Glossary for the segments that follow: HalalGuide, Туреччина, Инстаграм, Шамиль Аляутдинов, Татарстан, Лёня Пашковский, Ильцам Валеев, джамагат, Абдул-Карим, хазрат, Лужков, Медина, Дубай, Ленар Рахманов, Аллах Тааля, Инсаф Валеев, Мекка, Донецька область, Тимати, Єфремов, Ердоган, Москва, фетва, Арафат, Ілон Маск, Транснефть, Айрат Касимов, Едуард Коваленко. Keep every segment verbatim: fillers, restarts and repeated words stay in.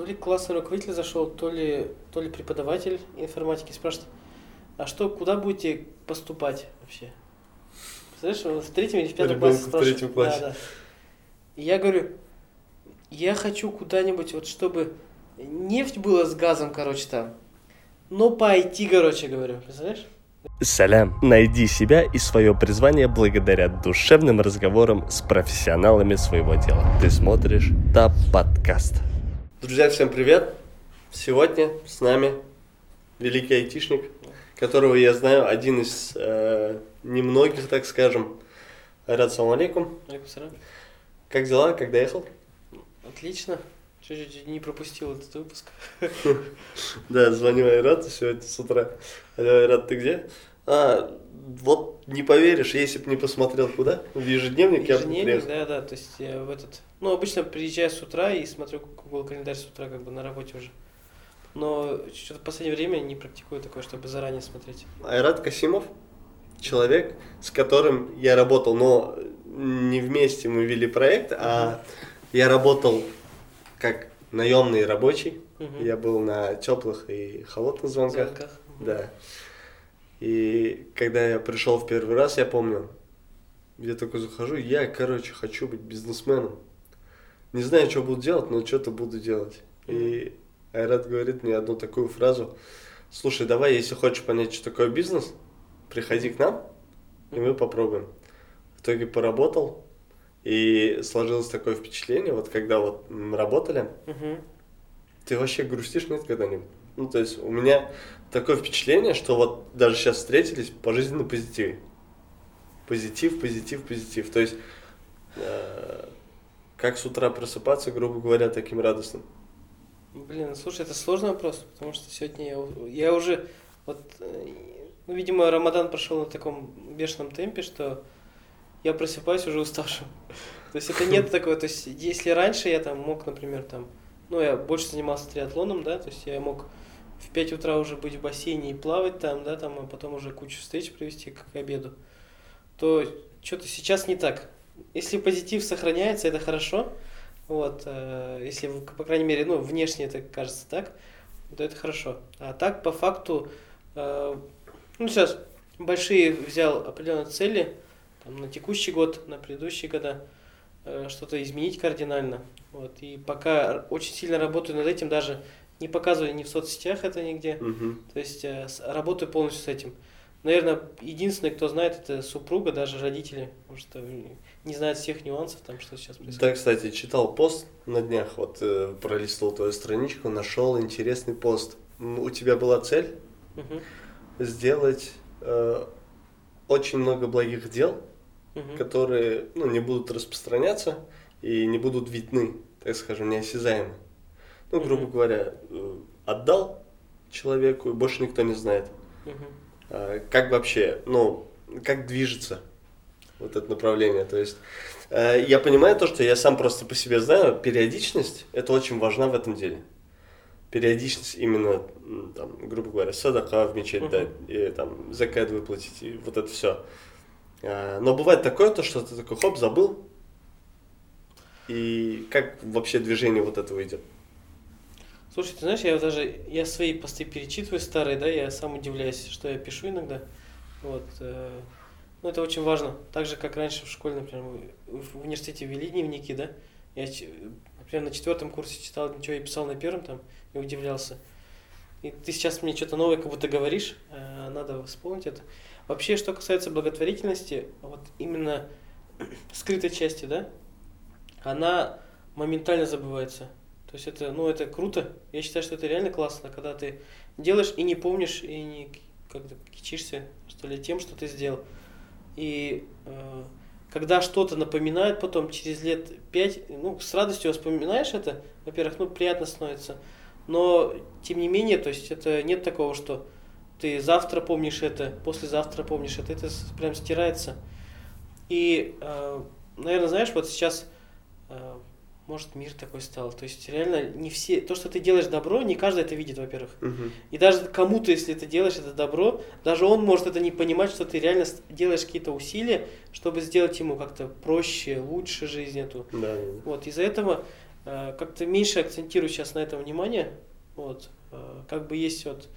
то ли классный руководитель зашел, то ли, то ли преподаватель информатики спрашивает, а что, куда будете поступать вообще? Представляешь, в третьем или в пятом классе спрашивает. В третьем классе. Да, да. И я говорю, я хочу куда-нибудь, вот чтобы нефть была с газом, короче, там, но по ай ти, короче, говорю, представляешь? Салям. Найди себя и свое призвание благодаря душевным разговорам с профессионалами своего дела. Ты смотришь ТАБ подкаст. Друзья, всем привет. Сегодня с нами великий айтишник, которого я знаю, один из э, немногих, так скажем. Айрат, салам алейкум. Алейкум салам. Как дела? Как доехал? Отлично. Чуть-чуть не пропустил этот выпуск. Да, звоню Айрату сегодня с утра. Алло, Айрат, ты где? А, вот не поверишь, если бы не посмотрел куда, в ежедневник, ежедневник я бы не приехал. Да, да, то есть я в этот... Ну, обычно приезжаю с утра и смотрю Google календарь с утра, как бы на работе уже. Но что-то в последнее время не практикую такое, чтобы заранее смотреть. Айрат Касимов, человек, с которым я работал, но не вместе мы вели проект, а я работал... как наемный рабочий, угу. Я был на теплых и холодных звонках. звонках. Да. И когда я пришел в первый раз, я помню, я такой захожу, я, короче, хочу быть бизнесменом. Не знаю, что буду делать, но что-то буду делать. Угу. И Айрат говорит мне одну такую фразу: слушай, давай, если хочешь понять, что такое бизнес, приходи к нам, и мы попробуем. В итоге поработал. И сложилось такое впечатление, вот когда вот работали, угу. Ты вообще грустишь, нет, когда-нибудь? Ну, то есть у меня такое впечатление, что вот даже сейчас встретились по жизни на позитиве. Позитив, позитив, позитив. То есть э, как с утра просыпаться, грубо говоря, таким радостным? Блин, слушай, это сложный вопрос, потому что сегодня я, я уже, вот, ну, видимо, Рамадан прошел на таком бешеном темпе, что... Я просыпаюсь уже уставшим. То есть это нет такого, то есть если раньше я там мог, например, там, ну я больше занимался триатлоном, да, то есть я мог в пять утра уже быть в бассейне и плавать там, да, там, а потом уже кучу встреч провести к обеду, то что-то сейчас не так. Если позитив сохраняется, это хорошо, вот, если, по крайней мере, ну, внешне это кажется так, то это хорошо. А так, по факту, ну, сейчас большие взял определенные цели, там, на текущий год, на предыдущие года, э, что-то изменить кардинально. Вот. И пока очень сильно работаю над этим, даже не показываю ни в соцсетях это нигде. Угу. То есть э, с, работаю полностью с этим. Наверное, единственный, кто знает, это супруга, даже родители, потому что не знают всех нюансов, там, что сейчас происходит. Да, кстати, читал пост на днях, вот э, пролистал твою страничку, нашел интересный пост. У тебя была цель угу. сделать э, очень много благих дел, Uh-huh. которые, ну, не будут распространяться и не будут видны, так скажем, неосязаемы. Ну, грубо uh-huh. говоря, отдал человеку, и больше никто не знает. Uh-huh. Как вообще, ну, как движется вот это направление? То есть я понимаю то, что я сам просто по себе знаю, периодичность – это очень важна в этом деле. Периодичность именно, там, грубо говоря, садака в мечеть uh-huh. дать, и, там, закат выплатить, и вот это все. Но бывает такое, то, что ты такой хоп, забыл. И как вообще движение вот этого идет? Слушай, ты знаешь, я даже я свои посты перечитываю старые, да, я сам удивляюсь, что я пишу иногда. Вот. Ну, это очень важно. Так же, как раньше в школе, например, в университете вели дневники, да. Я, например, на четвертом курсе читал, ничего я писал на первом там и удивлялся. И ты сейчас мне что-то новое как будто говоришь, надо вспомнить это. Вообще, что касается благотворительности, вот именно скрытой части, да, она моментально забывается. То есть это, ну, это круто. Я считаю, что это реально классно, когда ты делаешь и не помнишь, и не как-то кичишься, что ли, тем, что ты сделал. И э, когда что-то напоминают потом, через лет пять, ну, с радостью вспоминаешь это, во-первых, ну, приятно становится. Но, тем не менее, то есть это нет такого, что... Ты завтра помнишь это, послезавтра помнишь это, это прям стирается. И, э, наверное, знаешь, вот сейчас, э, может, мир такой стал. То есть реально не все, то, что ты делаешь добро, не каждый это видит, во-первых. Угу. И даже кому-то, если ты делаешь это добро, даже он может это не понимать, что ты реально делаешь какие-то усилия, чтобы сделать ему как-то проще, лучше жизнь эту. Да. Вот из-за этого как-то меньше акцентирую сейчас на этом внимание. Вот. Как бы есть вот...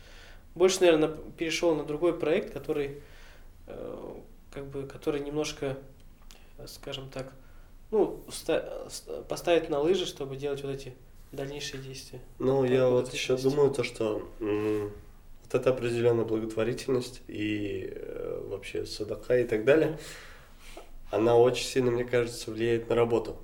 Больше, наверное, перешел на другой проект, который, как бы, который немножко, скажем так, ну, поставить на лыжи, чтобы делать вот эти дальнейшие действия. Ну, я вот еще думаю, то, что м- вот это определенная благотворительность и э, вообще садака и так далее, mm-hmm. она очень сильно, мне кажется, влияет на работу.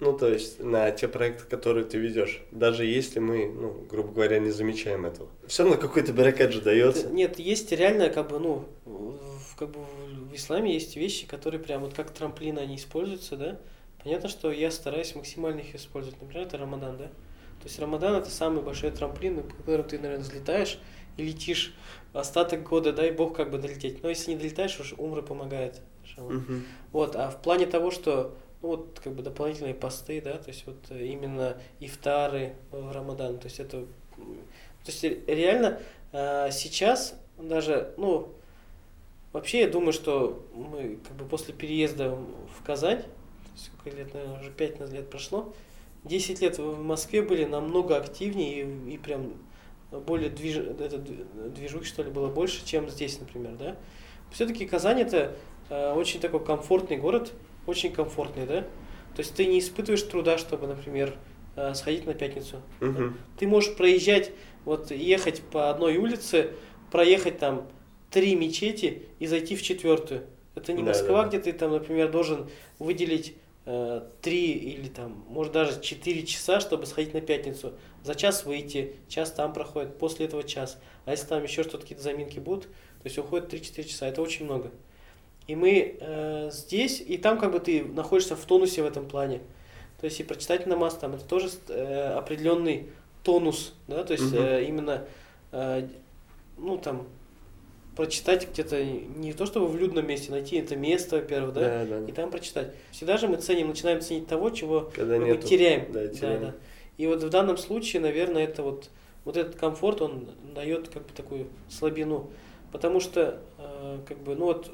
Ну, то есть на те проекты, которые ты ведешь. Даже если мы, ну, грубо говоря, не замечаем этого. Все равно какой-то баракат же дается. Нет, есть реально, как бы, ну, в, как бы в исламе есть вещи, которые прям вот как трамплин они используются, да. Понятно, что я стараюсь максимально их использовать. Например, это Рамадан, да. То есть Рамадан – это самый большой трамплин, по которому ты, наверное, взлетаешь и летишь остаток года, дай бог как бы долететь. Но если не долетаешь, уж умра помогает. Uh-huh. Вот, а в плане того, что ну, вот как бы дополнительные посты, да, то есть вот именно ифтары в Рамадан, то есть это, то есть реально э, сейчас даже, ну, вообще я думаю, что мы как бы после переезда в Казань, сколько лет, наверное, уже пять лет прошло, десять лет в Москве были намного активнее и, и прям более движ, это, движух, что ли, было больше, чем здесь, например, да. Все-таки Казань это э, очень такой комфортный город, очень комфортный, да? То есть ты не испытываешь труда, чтобы, например, э, сходить на пятницу. Uh-huh. Ты можешь проезжать, вот ехать по одной улице, проехать там три мечети и зайти в четвертую. Это не да, Москва, да, где ты там, например, должен выделить э, три или там, может даже четыре часа, чтобы сходить на пятницу. За час выйти, час там проходит, после этого час. А если там еще что-то, какие-то заминки будут, то есть уходит три-четыре часа, это очень много. И мы э, здесь, и там как бы ты находишься в тонусе в этом плане. То есть и прочитать намаз там, это тоже э, определенный тонус, да, то есть э, именно, э, ну там, прочитать где-то, не то чтобы в людном месте, найти это место, во-первых, да, да, да, и там прочитать. Всегда же мы ценим, начинаем ценить того, чего когда мы нету, теряем. Да, теряем. Да, да. И вот в данном случае, наверное, это вот, вот этот комфорт, он дает как бы такую слабину, потому что, э, как бы, ну вот,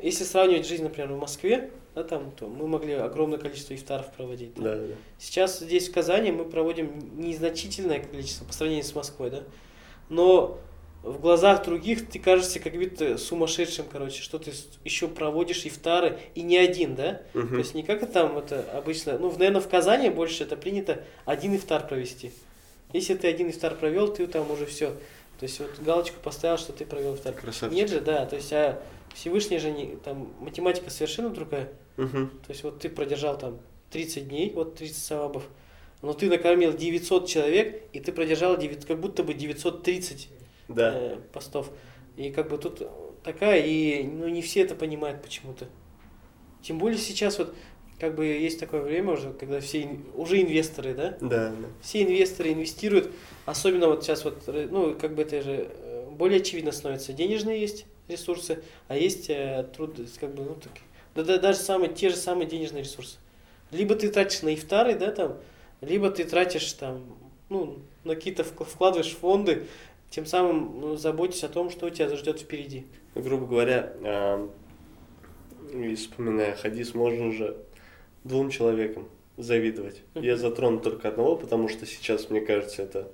если сравнивать жизнь, например, в Москве, да, там, то мы могли огромное количество ифтаров проводить. Да? Да, да. Сейчас здесь, в Казани, мы проводим незначительное количество по сравнению с Москвой, да. Но в глазах других ты кажешься как будто сумасшедшим, короче, что ты еще проводишь ифтары, и не один, да. Угу. То есть не как там это обычно. Ну, наверное, в Казани больше это принято один ифтар провести. Если ты один ифтар провел, ты там уже все. То есть вот галочку поставил, что ты провел ифтар. Красавчик. Нет же, да. То есть, а Всевышний же, не, там, математика совершенно другая. Uh-huh. То есть, вот ты продержал там тридцать дней, вот тридцать савабов, но ты накормил девятьсот человек, и ты продержал девять, как будто бы девятьсот тридцать да. э, постов. И как бы тут такая, и ну, не все это понимают почему-то. Тем более сейчас вот, как бы есть такое время уже, когда все, уже инвесторы, да? Да, да. Все инвесторы инвестируют, особенно вот сейчас вот, ну, как бы это же более очевидно становится, денежные есть ресурсы, а есть э, труд, как бы, ну, так, да, да, даже самые, те же самые денежные ресурсы. Либо ты тратишь на ифтары, да, там, либо ты тратишь там, ну, на какие-то вкладываешь фонды, тем самым ну, заботишься о том, что тебя ждет впереди. Грубо говоря, э, вспоминая хадис, можно же двум человекам завидовать. Я затрону только одного, потому что сейчас, мне кажется, это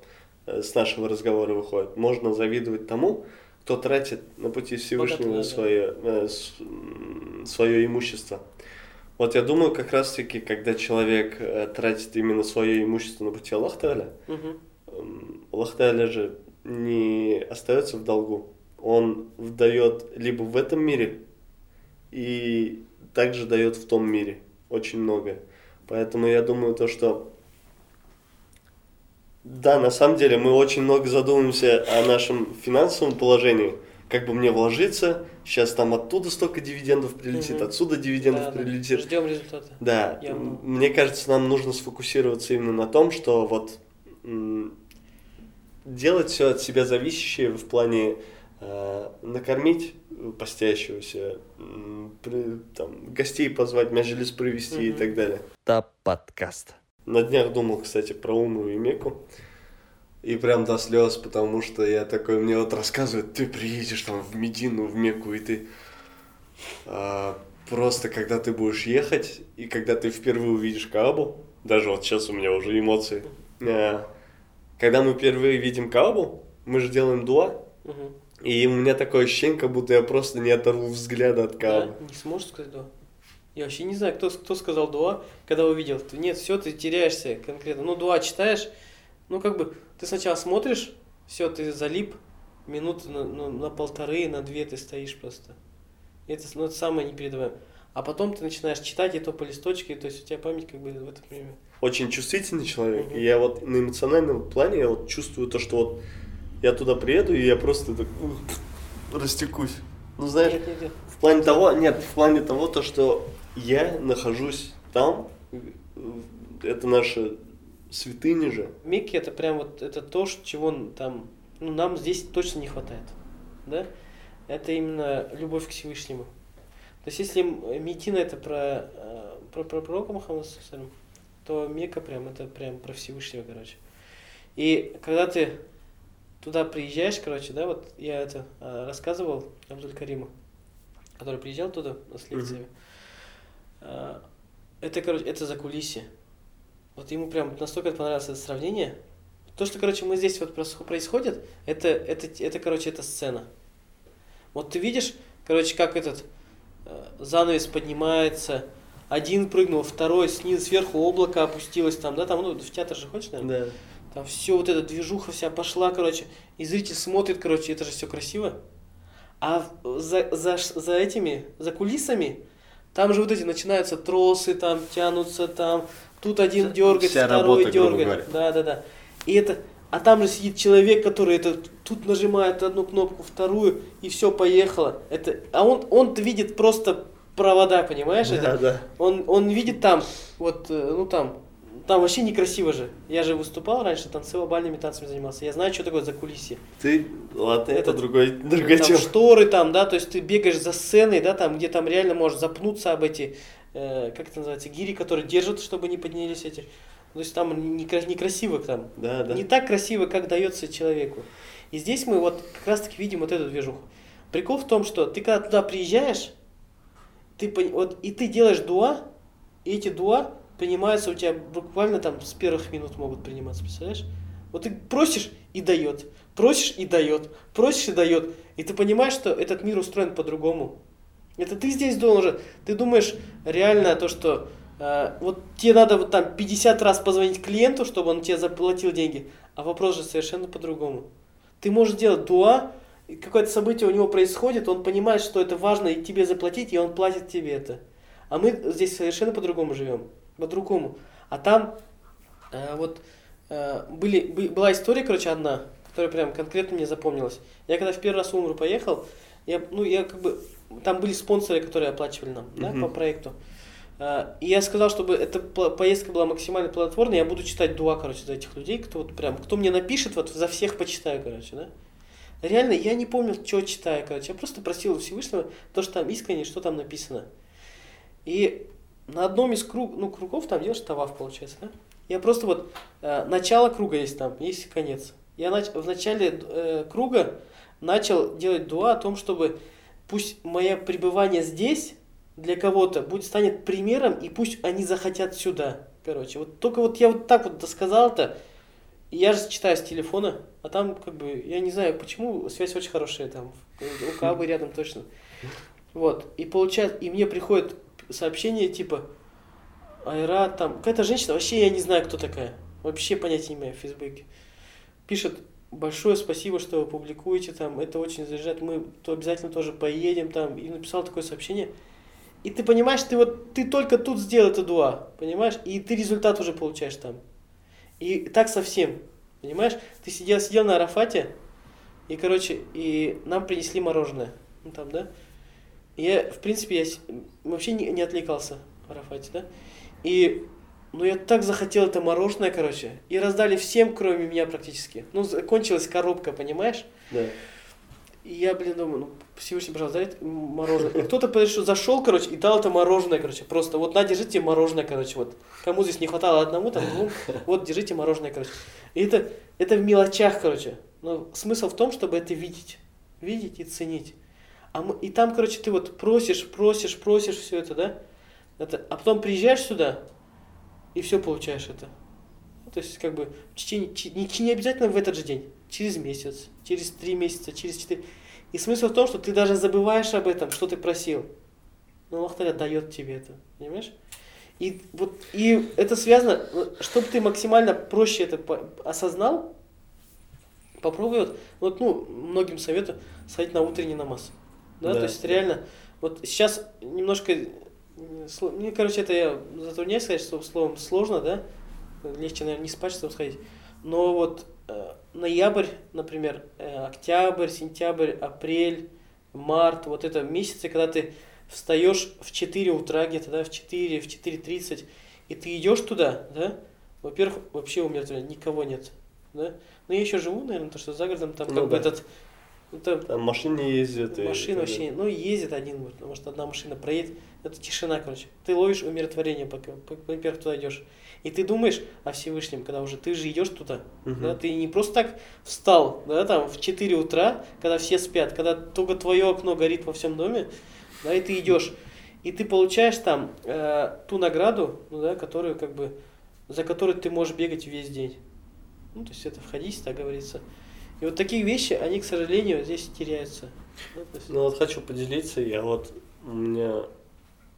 э, с нашего разговора выходит. Можно завидовать тому, кто тратит на пути Всевышнего Богатый, свое, да. э, с, свое имущество. Вот я думаю, как раз-таки, когда человек э, тратит именно свое имущество на пути Аллаха Тааля, угу. Аллах Тааля же не остается в долгу. Он дает либо в этом мире, и также дает в том мире очень многое. Поэтому я думаю, то, что да, на самом деле мы очень много задумываемся о нашем финансовом положении, как бы мне вложиться, сейчас там оттуда столько дивидендов прилетит, угу. отсюда дивидендов да, прилетит. Да. Ждем результата. Да, Я... мне кажется, нам нужно сфокусироваться именно на том, что вот м- делать все от себя зависящее в плане э- накормить постящегося, м- при- там, гостей позвать, мяжелис провести угу. и так далее. ТАБ подкаст. На днях думал, кстати, про Умру и Мекку, и прям до слез, потому что я такой, мне вот рассказывают, ты приедешь там в Медину, в Мекку, и ты а, просто, когда ты будешь ехать, и когда ты впервые увидишь Каабу, даже вот сейчас у меня уже эмоции. Uh-huh. Когда мы впервые видим Каабу, мы же делаем дуа, uh-huh. и у меня такое ощущение, как будто я просто не оторву взгляда от Каабы. Да, не сможешь сказать дуа? Я вообще не знаю, кто, кто сказал дуа, когда увидел. Нет, все, ты теряешься конкретно. Ну, дуа читаешь, ну, как бы, ты сначала смотришь, все, ты залип, минуты на, ну, на полторы, на две ты стоишь просто. Это, ну, это самое непередаваемое. А потом ты начинаешь читать это по листочке, то есть у тебя память как бы в это время. Очень чувствительный человек. Mm-hmm. И я вот на эмоциональном плане я вот чувствую то, что вот я туда приеду, и я просто так растекусь. Ну, знаешь, нет, нет, нет. в плане того, нет, в плане того, то, что я нахожусь там, это наша святыня же. Мекка — это прям вот это то, чего там, ну, нам здесь точно не хватает, да? Это именно любовь к Всевышнему. То есть, если Медина — это про, про, про пророка Мухаммада, то Мекка прям это прям про Всевышнего, короче. И когда ты туда приезжаешь, короче, да, вот я это рассказывал Абдул-Кариму, который приезжал туда с лекциями. Mm-hmm. Это, короче, это закулисье. Вот ему прям настолько понравилось это сравнение. То, что, короче, мы здесь вот происходит, это, это, это, короче, это сцена. Вот ты видишь, короче, как этот э, занавес поднимается, один прыгнул, второй, снизу, сверху облако опустилось, там, да, там, ну, в театр же хочешь, наверное? Да. Там все вот эта движуха вся пошла, короче, и зритель смотрит, короче, это же все красиво. А за, за, за этими, за кулисами, там же вот эти начинаются тросы, там, тянутся, там, тут один дергает, второй дергает. Да, да, да. И это... А там же сидит человек, который это тут нажимает одну кнопку, вторую, и все, поехало. Это, а он, он видит просто провода, понимаешь? Да, это? Да. Он, он видит там, вот, ну там, там вообще некрасиво же. Я же выступал раньше, танцевал, бальными танцами занимался. Я знаю, что такое закулисье. Ты, ладно, это, это другой, другой там тем. Шторы там, да, то есть ты бегаешь за сценой, да, там, где там реально можешь запнуться об эти, э, как это называется, гири, которые держат, чтобы не поднялись эти... То есть там некрасиво, там, да, да. не так красиво, как дается человеку. И здесь мы вот как раз таки видим вот эту движуху. Прикол в том, что ты когда туда приезжаешь, ты, вот, и ты делаешь дуа, и эти дуа принимаются у тебя буквально там с первых минут могут приниматься, представляешь? Вот ты просишь и дает, просишь и дает, просишь и дает, и ты понимаешь, что этот мир устроен по-другому. Это ты здесь должен, ты думаешь реально то, что... Вот тебе надо вот там пятьдесят раз позвонить клиенту, чтобы он тебе заплатил деньги, а вопрос же совершенно по-другому. Ты можешь делать дуа, какое-то событие у него происходит, он понимает, что это важно и тебе заплатить, и он платит тебе это. А мы здесь совершенно по-другому живем, по-другому. А там э, вот э, были, была история, короче, одна, которая прям конкретно мне запомнилась. Я когда в первый раз в Умру поехал, я, ну, я как бы, там были спонсоры, которые оплачивали нам да, mm-hmm. по проекту. И я сказал, чтобы эта поездка была максимально плодотворной, я буду читать дуа, короче, за этих людей, кто вот прям, кто мне напишет, вот за всех почитаю, короче, да. Реально, я не помнил, что читаю, короче, я просто просил у Всевышнего то, что там искренне, что там написано. И на одном из круг, ну, кругов там делаешь таваф, получается, да. Я просто вот, э, начало круга есть там, есть конец. Я нач, в начале э, круга начал делать дуа о том, чтобы пусть мое пребывание здесь... для кого-то будет, станет примером, и пусть они захотят сюда, короче. Вот только вот я вот так вот досказал-то, я же читаю с телефона, а там как бы, я не знаю почему, связь очень хорошая там, у Каабы рядом точно. Вот, и получается, и мне приходит сообщение типа, Айрат там, какая-то женщина, вообще я не знаю, кто такая, вообще понятия не имею в Фейсбуке, пишет, большое спасибо, что вы публикуете там, это очень заряжает, мы то обязательно тоже поедем там, и написал такое сообщение. И ты понимаешь, ты вот ты только тут сделал это дуа, понимаешь, и ты результат уже получаешь там. И так совсем, понимаешь, ты сидел, сидел на Арафате, и, короче, и нам принесли мороженое, ну там, да, и я, в принципе, я вообще не, не отвлекался в Арафате, да, и, ну, я так захотел это мороженое, короче, и раздали всем, кроме меня практически, ну, закончилась коробка, понимаешь? Да. И я, блин, думаю, ну, Всевышний, пожалуйста, дарит мороженое. И кто-то зашел, короче, и дал это мороженое, короче, просто вот на, держите мороженое, короче, вот. Кому здесь не хватало одному, там, двум, вот, держите мороженое, короче. И это, это в мелочах, короче. Но смысл в том, чтобы это видеть. Видеть и ценить. А мы, и там, короче, ты вот просишь, просишь, просишь все это, да? Это, а потом приезжаешь сюда, и все получаешь это. Ну, то есть, как бы, в течение, не, не обязательно в этот же день, через месяц, через три месяца, через четыре. И смысл в том, что ты даже забываешь об этом, что ты просил. Но Аллах Та'аля дает тебе это, понимаешь? И, вот, и это связано, чтобы ты максимально проще это осознал, попробуй вот, вот ну, многим советую сходить на утренний намаз. Да, да. То есть реально, вот сейчас немножко, мне, короче, это я затрудняюсь сказать, что словом сложно, да, легче, наверное, не спать, чтобы сходить, но вот э, ноябрь, например, э, октябрь, сентябрь, апрель, март, вот это месяцы, когда ты встаешь в четыре утра где-то, да, в четыре, в четыре тридцать, и ты идешь туда, да, во-первых, вообще у меня никого нет, да, но я еще живу, наверное, то, что за городом, там ну, как да. бы этот... Это, там машины ездят. Машина вообще нет. Ну, ездит один, может, одна машина проедет. Это тишина, короче. Ты ловишь умиротворение, пока, во-первых, туда идешь. И ты думаешь о Всевышнем, когда уже ты же идешь туда. Uh-huh. Да? Ты не просто так встал, да, там, в четыре утра, когда все спят, когда только твое окно горит во всем доме, да, и ты идешь. И ты получаешь там э, ту награду, ну, да, которую, как бы, за которую ты можешь бегать весь день. Ну, то есть это в хадисе, так говорится. И вот такие вещи, они, к сожалению, здесь теряются. Да, есть... Ну вот хочу поделиться, я вот, у меня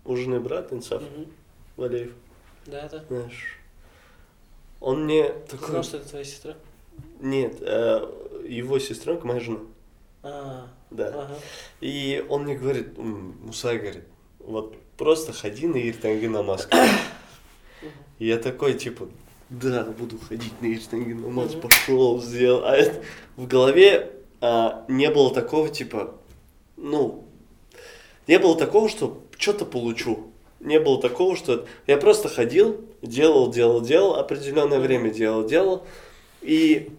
ужинный брат Инсаф угу. Валеев, да, да. знаешь, он мне такой... Ты знал, что это твоя сестра? Нет, его сестренка моя жена. А, да. Ага. И он мне говорит, Мусай, говорит, вот просто ходи на иртанги намаз. Я такой, типа... Да, буду ходить на иртанги намаз, mm-hmm. пошел, сделал. А это, в голове а, не было такого, типа, ну, не было такого, что что-то получу. Не было такого, что... Я просто ходил, делал, делал, делал, определенное mm-hmm. время делал, делал. И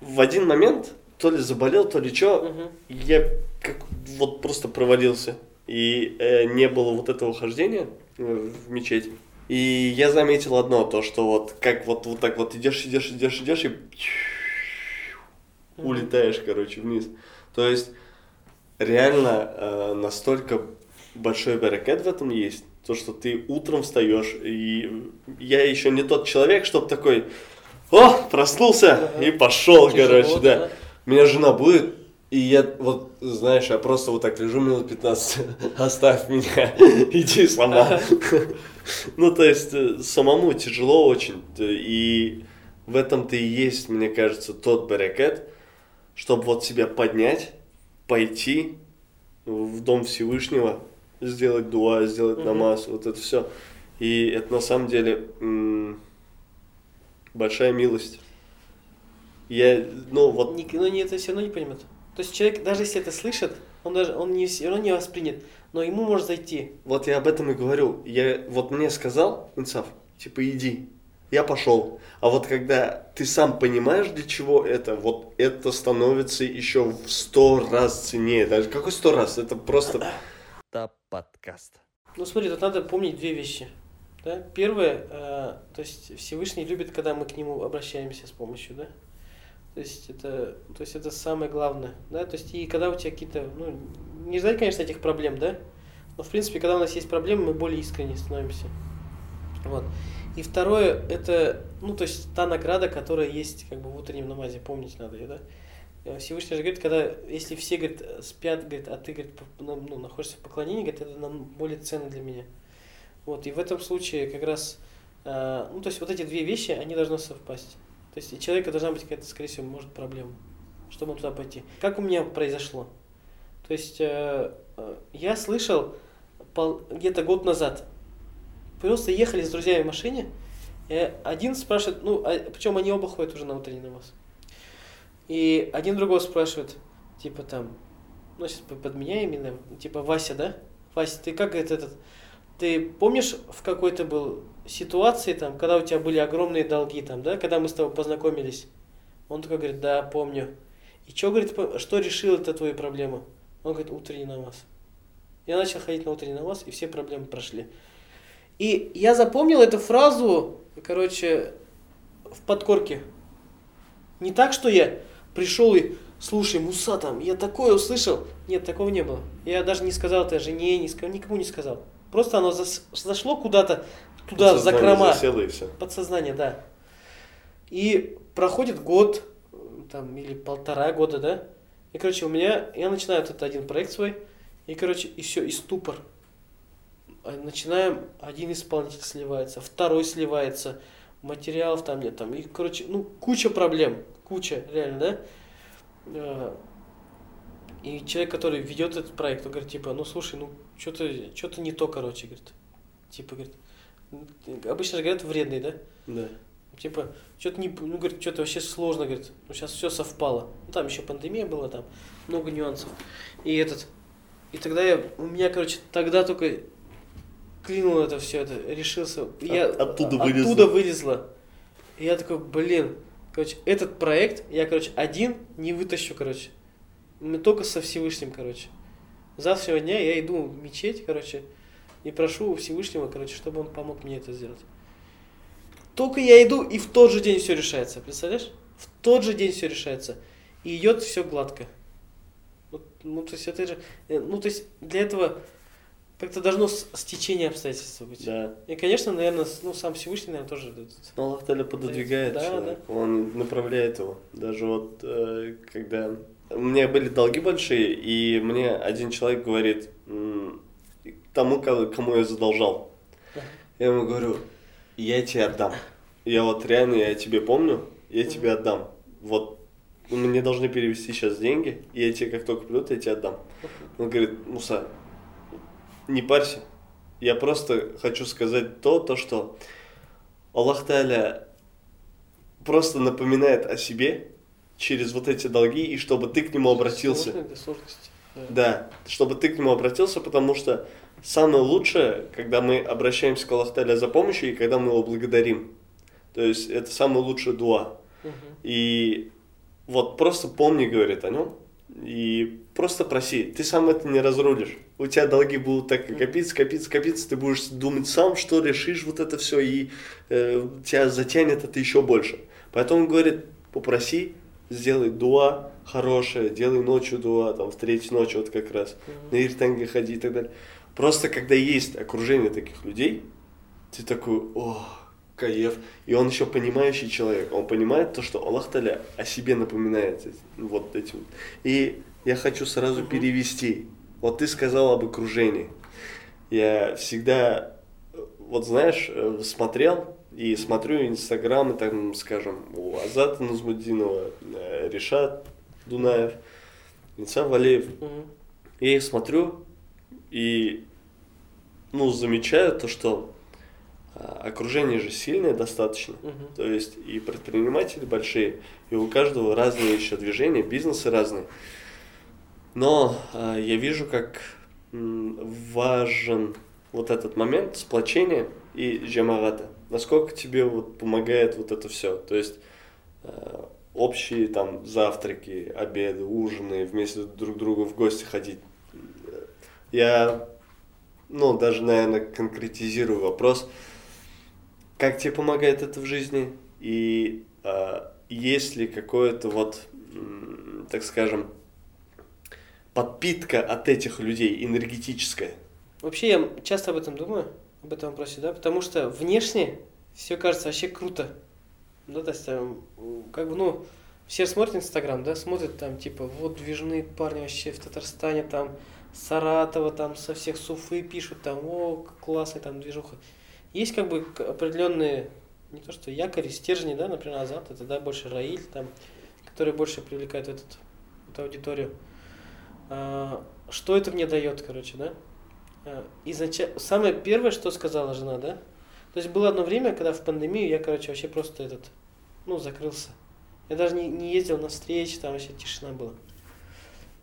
в один момент, то ли заболел, то ли что, mm-hmm. я как вот просто провалился. И э, не было вот этого хождения э, в мечеть. И я заметил одно, то, что вот как вот, вот так вот идешь, идешь, идешь, идешь и улетаешь, короче, вниз. То есть реально э, настолько большой баракет в этом есть, то, что ты утром встаешь, и я еще не тот человек, чтобы такой, о, проснулся и пошел, короче, да. Меня жена будет, и я вот, знаешь, я просто вот так лежу минут пятнадцать, оставь меня, иди сама. Ну, то есть, самому тяжело очень, и в этом-то и есть, мне кажется, тот баракет, чтобы вот себя поднять, пойти в Дом Всевышнего, сделать дуа, сделать намаз, mm-hmm. вот это все. И это на самом деле м- большая милость. Я, ну, вот... Но не, это все равно не поймет. То есть, человек, даже если это слышит, он даже он не, все равно не воспринят, но ему может зайти. Вот я об этом и говорю. Я, вот мне сказал Инсаф, типа, иди, я пошел. А вот когда ты сам понимаешь, для чего это, вот это становится еще в сто раз ценнее. Даже какой сто раз? Это просто... ТАБ подкаст. Ну смотри, тут надо помнить две вещи. Да? Первое, э, то есть Всевышний любит, когда мы к нему обращаемся с помощью, да? То есть, это, то есть это самое главное, да, то есть и когда у тебя какие-то, ну, не ждать, конечно, этих проблем, да, но в принципе, когда у нас есть проблемы, мы более искренне становимся, вот. И второе, это, ну, то есть та награда, которая есть, как бы, в утреннем намазе, помнить надо ее, да. Всевышний же говорит, когда, если все, говорит, спят, говорит, а ты, говорит, ну, находишься в поклонении, говорит, это нам более ценно для меня, вот, и в этом случае как раз, ну, то есть вот эти две вещи, они должны совпасть. То есть у человека должна быть какая-то, скорее всего, может, проблема, чтобы туда пойти. Как у меня произошло? То есть э, э, я слышал пол, где-то год назад, просто ехали с друзьями в машине, и один спрашивает, ну, а, причем они оба ходят уже на утренний намаз. И один другого спрашивает, типа там, ну, сейчас подменяем именно, типа, Вася, да? Вася, ты как это, этот, ты помнишь, в какой ты был ситуации, там, когда у тебя были огромные долги, там, да, когда мы с тобой познакомились? Он такой говорит, да, помню. И что, говорит, что решил это твою проблему? Он говорит, утренний намаз. Я начал ходить на утренний намаз, и все проблемы прошли. И я запомнил эту фразу, короче, в подкорке. Не так, что я пришел и, слушай, Муса, там, я такое услышал. Нет, такого не было. Я даже не сказал это жене, не сказал, никому не сказал. Просто оно зашло куда-то, туда, в закрома. Подсознание, да. И проходит год, там, или полтора года, да? И, короче, у меня, я начинаю этот один проект свой, и, короче, и все, и ступор. Начинаем, один исполнитель сливается, второй сливается, материалов там нет, там, и, короче, ну, куча проблем, куча, реально, да? И человек, который ведет этот проект, он говорит, типа, ну, слушай, ну, что-то, что-то не то, короче, говорит. Типа, говорит, обычно же говорят вредный, да? Да. Типа, что-то не, ну, говорит, что-то вообще сложно, говорит, ну, сейчас все совпало. Ну, там еще пандемия была, там много нюансов. И этот, и тогда я, у меня, короче, тогда только клинул это все, это, решился. От, я оттуда, вылезла. оттуда вылезла. И я такой, блин, короче, этот проект я, короче, один не вытащу, короче. Мы только со Всевышним, короче. Завтрашнего дня я иду в мечеть, короче, и прошу у Всевышнего, короче, чтобы он помог мне это сделать. Только я иду, и в тот же день все решается. Представляешь? В тот же день все решается. И идет все гладко. Вот, ну, то есть, это же. Ну, то есть, для этого как-то должно стечение обстоятельств быть. Да. И, конечно, наверное, ну, сам Всевышний, наверное, тоже. Но Аллах Таля пододвигает да, человека. Да. Он направляет его. Даже вот когда. У меня были долги большие, и мне один человек говорит тому, кому я задолжал. Я ему говорю. Я тебе отдам. Я вот реально, я тебе помню, я mm-hmm. тебе отдам. Вот, мне должны перевести сейчас деньги, и я тебе как только придут, я тебе отдам. Он говорит, Муса, не парься. Я просто хочу сказать то, то, что Аллах Тааля просто напоминает о себе через вот эти долги, и чтобы ты к нему обратился. Да, чтобы ты к нему обратился, потому что самое лучшее, когда мы обращаемся к Аллаху Тааля за помощью, и когда мы его благодарим. То есть это самая лучшая дуа. Угу. И вот просто помни, говорит о нем, и просто проси. Ты сам это не разрулишь. У тебя долги будут так и копиться, копиться, копиться. Ты будешь думать сам, что решишь вот это все, и э, тебя затянет это еще больше. Поэтому он говорит, попроси, сделай дуа хорошее, делай ночью дуа, там, в третью ночь вот как раз, угу. на иртанге ходи и так далее. Просто когда есть окружение таких людей, ты такой, о, кайф. И он еще понимающий человек, он понимает то, что Аллах Таля о себе напоминает вот этим. И я хочу сразу угу. перевести. Вот ты сказал об окружении. Я всегда, вот знаешь, смотрел и смотрю Инстаграм, и там, скажем, у Азата Назмуддинова, Решат Дунаев, Ильцам Валеев. Угу. Я их смотрю. И, ну, замечаю то, что окружение же сильное достаточно, uh-huh. то есть и предприниматели большие, и у каждого разные еще движения, бизнесы разные. Но а, я вижу, как важен вот этот момент сплочения и джамагата. Насколько тебе вот помогает вот это все, то есть а, общие там завтраки, обеды, ужины, вместе друг к другу в гости ходить. Я, ну, даже, наверное, конкретизирую вопрос, как тебе помогает это в жизни, и э, есть ли какое-то вот, так скажем, подпитка от этих людей энергетическая? Вообще, я часто об этом думаю, об этом вопросе, да, потому что внешне все кажется вообще круто, да, то есть, там, как бы, ну, все смотрят Инстаграм, да, смотрят там, типа, вот движные парни вообще в Татарстане, там, Саратова, там со всех Суфы пишут, там, о, классная там движуха. Есть как бы определенные, не то что якори, стержни, да, например, Азат, это, да, больше Раиль, там, которые больше привлекают этот, эту аудиторию. А, что это мне дает, короче, да? А, изначально, самое первое, что сказала жена, да? То есть было одно время, когда в пандемию я, короче, вообще просто этот, ну, закрылся. Я даже не, не ездил на встречи, там вообще тишина была.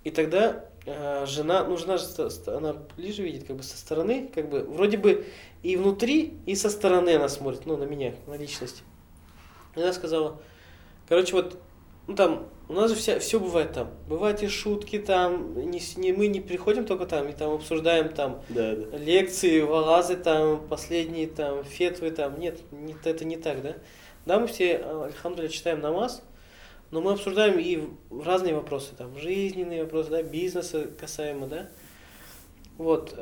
И тогда э, жена, ну жена же, она ближе видит, как бы со стороны, как бы вроде бы и внутри, и со стороны она смотрит, ну на меня, на личность. И она сказала, короче, вот, ну там, у нас же вся, все бывает там, бывают и шутки там, не, не, мы не приходим только там, и там обсуждаем там да, да. лекции, валазы там, последние там, фетвы там, нет, не, это не так, да. Да, мы все, альхамдулилля, читаем намаз. Но мы обсуждаем и разные вопросы, там, жизненные вопросы, да, бизнеса касаемо, да. Вот.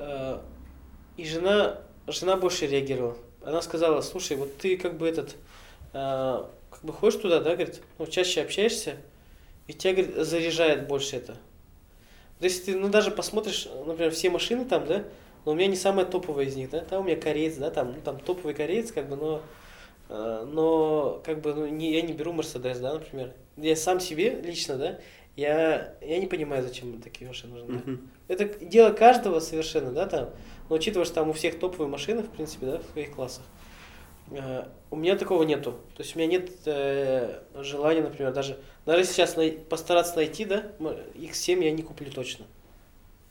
И жена, жена больше реагировала. она сказала, слушай, вот ты как бы этот, э, как бы ходишь туда, да, говорит, ну, чаще общаешься, и тебя, говорит, заряжает больше это. То есть ты, ну, даже посмотришь, например, все машины там, да, но у меня не самая топовая из них, да, там у меня кореец, да, там, ну, там топовый кореец, как бы, но, э, но как бы, ну, не, я не беру Мерседес, да, например, я сам себе лично, да, я, я не понимаю, зачем такие машины нужны. Uh-huh. Это дело каждого совершенно, да, там, но учитывая, что там у всех топовые машины, в принципе, да, в своих классах, э, у меня такого нету, то есть у меня нет э, желания, например, даже, даже сейчас най- постараться найти, да, икс семь я не куплю точно.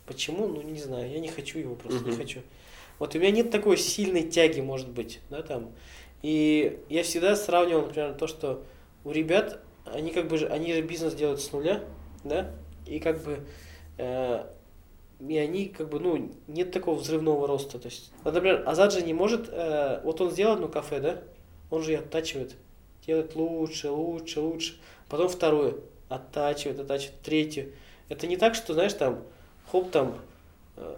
Почему? Ну, не знаю, я не хочу его, просто uh-huh. не хочу. Вот у меня нет такой сильной тяги, может быть, да, там. И я всегда сравнивал, например, то, что у ребят, они как бы, они же бизнес делают с нуля, да, и как бы, э, и они как бы, ну, нет такого взрывного роста, то есть, например, Азат же не может, э, вот он сделал одно кафе, да, он же и оттачивает, делает лучше, лучше, лучше, потом второе, оттачивает, оттачивает, третье. Это не так, что, знаешь, там, хоп, там,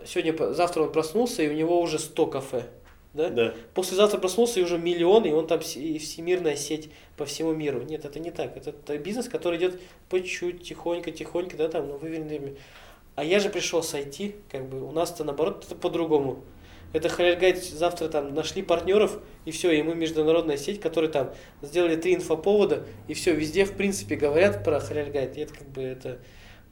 сегодня, завтра он проснулся, и у него уже сто кафе, да? Да. Послезавтра проснулся, и уже миллион, и он там, и всемирная сеть по всему миру. Нет, это не так. Это, это бизнес, который идет по чуть, тихонько, тихонько, да, там, ну, выверенными. А я же пришел с ай ти, как бы, у нас-то, наоборот, это по-другому. Это HalalGuide завтра там нашли партнеров, и все, и мы международная сеть, которые там сделали три инфоповода, и все, везде, в принципе, говорят про HalalGuide. И это как бы, это...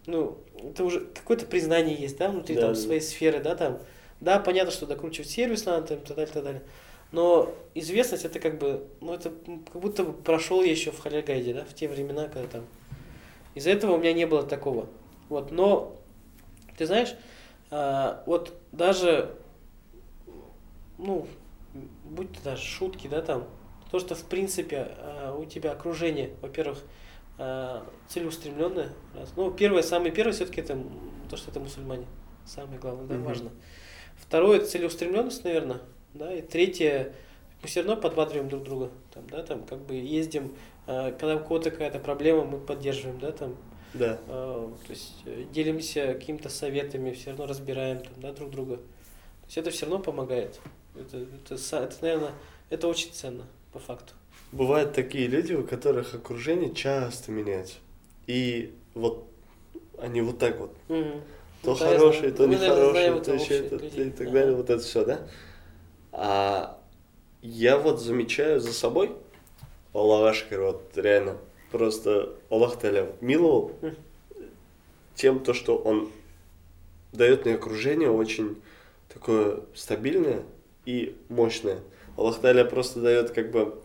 Ну, это уже какое-то признание есть, да, внутри, да, там, да, своей сферы, да, там. Да, понятно, что докручивать сервис надо, там, так далее, так далее. Но известность, это как бы, ну, это как будто бы прошел я еще в HalalGuide, да, в те времена, когда там. Из-за этого у меня не было такого. Вот, но, ты знаешь, вот даже, ну, будь то даже шутки, да, там, то, что, в принципе, у тебя окружение, во-первых, целеустремленное. Ну, первое, самое первое, все-таки это то, что это мусульмане. Самое главное, да, mm-hmm. важно. Второе, это целеустремленность, наверное, да. И третье, мы все равно подбадриваем друг друга. Там, да, там, как бы ездим, когда у кого-то какая-то проблема, мы поддерживаем, да, там. Да. То есть делимся какими-то советами, все равно разбираем там, да, друг друга. То есть это все равно помогает. Это, это, это, наверное, это очень ценно, по факту. Бывают такие люди, у которых окружение часто меняется. И вот они вот так вот. Угу. То ну, хорошие, то нехорошие, то еще это, и так далее. Вот это все, да? А я вот замечаю за собой, Аллах шакир, вот реально, просто Аллах Таля миловал тем, то, что он дает мне окружение очень такое стабильное и мощное. Аллах Таля просто дает как бы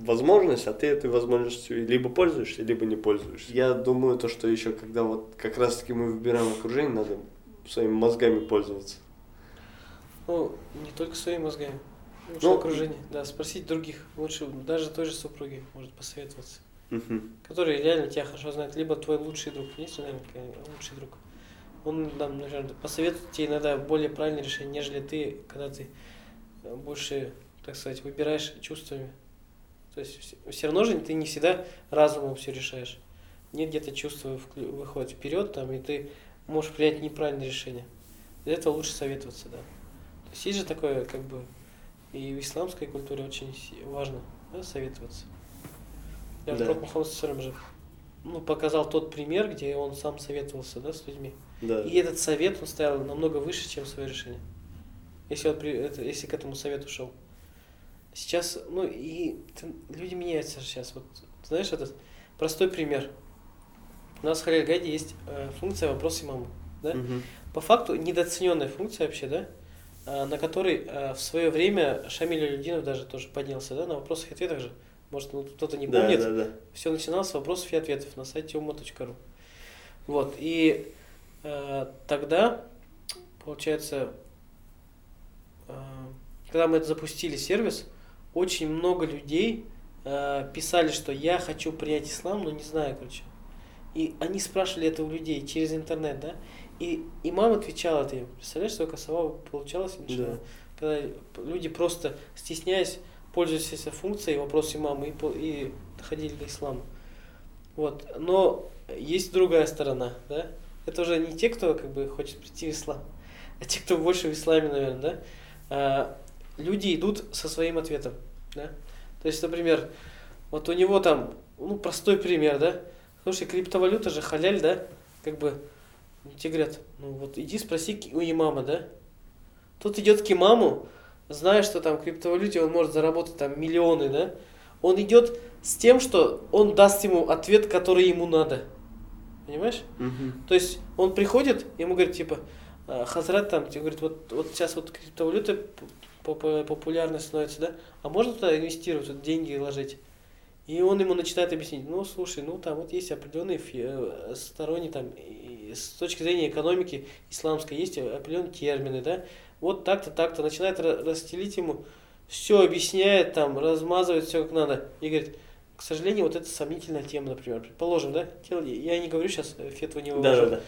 возможность, а ты этой возможностью либо пользуешься, либо не пользуешься. Я думаю, то, что еще когда вот как раз таки мы выбираем окружение, надо своими мозгами пользоваться. Ну, не только своими мозгами. Лучше ну, окружение. Да, спросить других. Лучше даже той же супруги может посоветоваться. Угу. Который реально тебя хорошо знает. Либо твой лучший друг. Есть у меня лучший друг? Он, там, наверное, посоветует тебе иногда более правильное решение, нежели ты, когда ты больше, так сказать, выбираешь чувствами. То есть все равно же ты не всегда разумом все решаешь. Нет, где-то чувства выходят вперед, там, и ты можешь принять неправильное решение. Для этого лучше советоваться, да. То есть есть же такое, как бы, и в исламской культуре очень важно, да, советоваться. Я да. Мухаммад же, ну, показал тот пример, где он сам советовался, да, с людьми. Да. И этот совет он ставил намного выше, чем свое решение. Если, он, это, если к этому совету шел. Сейчас, ну и ты, люди меняются сейчас. Вот, знаешь, этот простой пример. У нас в HalalGuide есть э, функция «Вопрос имаму». Да? Угу. По факту недооцененная функция вообще, да, э, на которой э, в свое время Шамиль Аляутдинов даже тоже поднялся, да, на вопросах и ответах же. Может, ну, кто-то не помнит. Да, да, да. Все начиналось с вопросов и ответов на сайте умма точка ру. Вот, и э, тогда, получается, э, когда мы это запустили сервис, очень много людей э, писали, что я хочу принять ислам, но не знаю, короче. И они спрашивали это у людей через интернет, да? И имам отвечал это им. Представляешь, сколько саваба получалось? Да. Когда люди просто, стесняясь, пользовались этой функцией, вопрос имама, и, и доходили до ислама. Вот. Но есть другая сторона, да? Это уже не те, кто как бы хочет прийти в ислам, а те, кто больше в исламе, наверное, да? люди идут со своим ответом, да? То есть, например, вот у него там, ну, простой пример, да? Слушай, криптовалюта же халяль, да? Как бы, тебе говорят, ну вот иди спроси у имама, да? Тут идет к имаму, зная, что там в криптовалюте он может заработать там миллионы, да? Он идет с тем, что он даст ему ответ, который ему надо. Понимаешь? Угу. То есть он приходит, ему говорит, типа, хазрат там, тебе говорит, вот, вот сейчас вот криптовалюта популярной становится, да? А можно туда инвестировать, вот деньги вложить? И он ему начинает объяснить, ну слушай, ну там вот есть определенные фи- сторонние там, и с точки зрения экономики исламской, есть определенные термины, да? Вот так-то, так-то, начинает расстелить ему, все объясняет, там, размазывает все как надо. И говорит, к сожалению, вот это сомнительная тема, например, предположим, да? Я не говорю сейчас, фетву не вывожу. Да, да,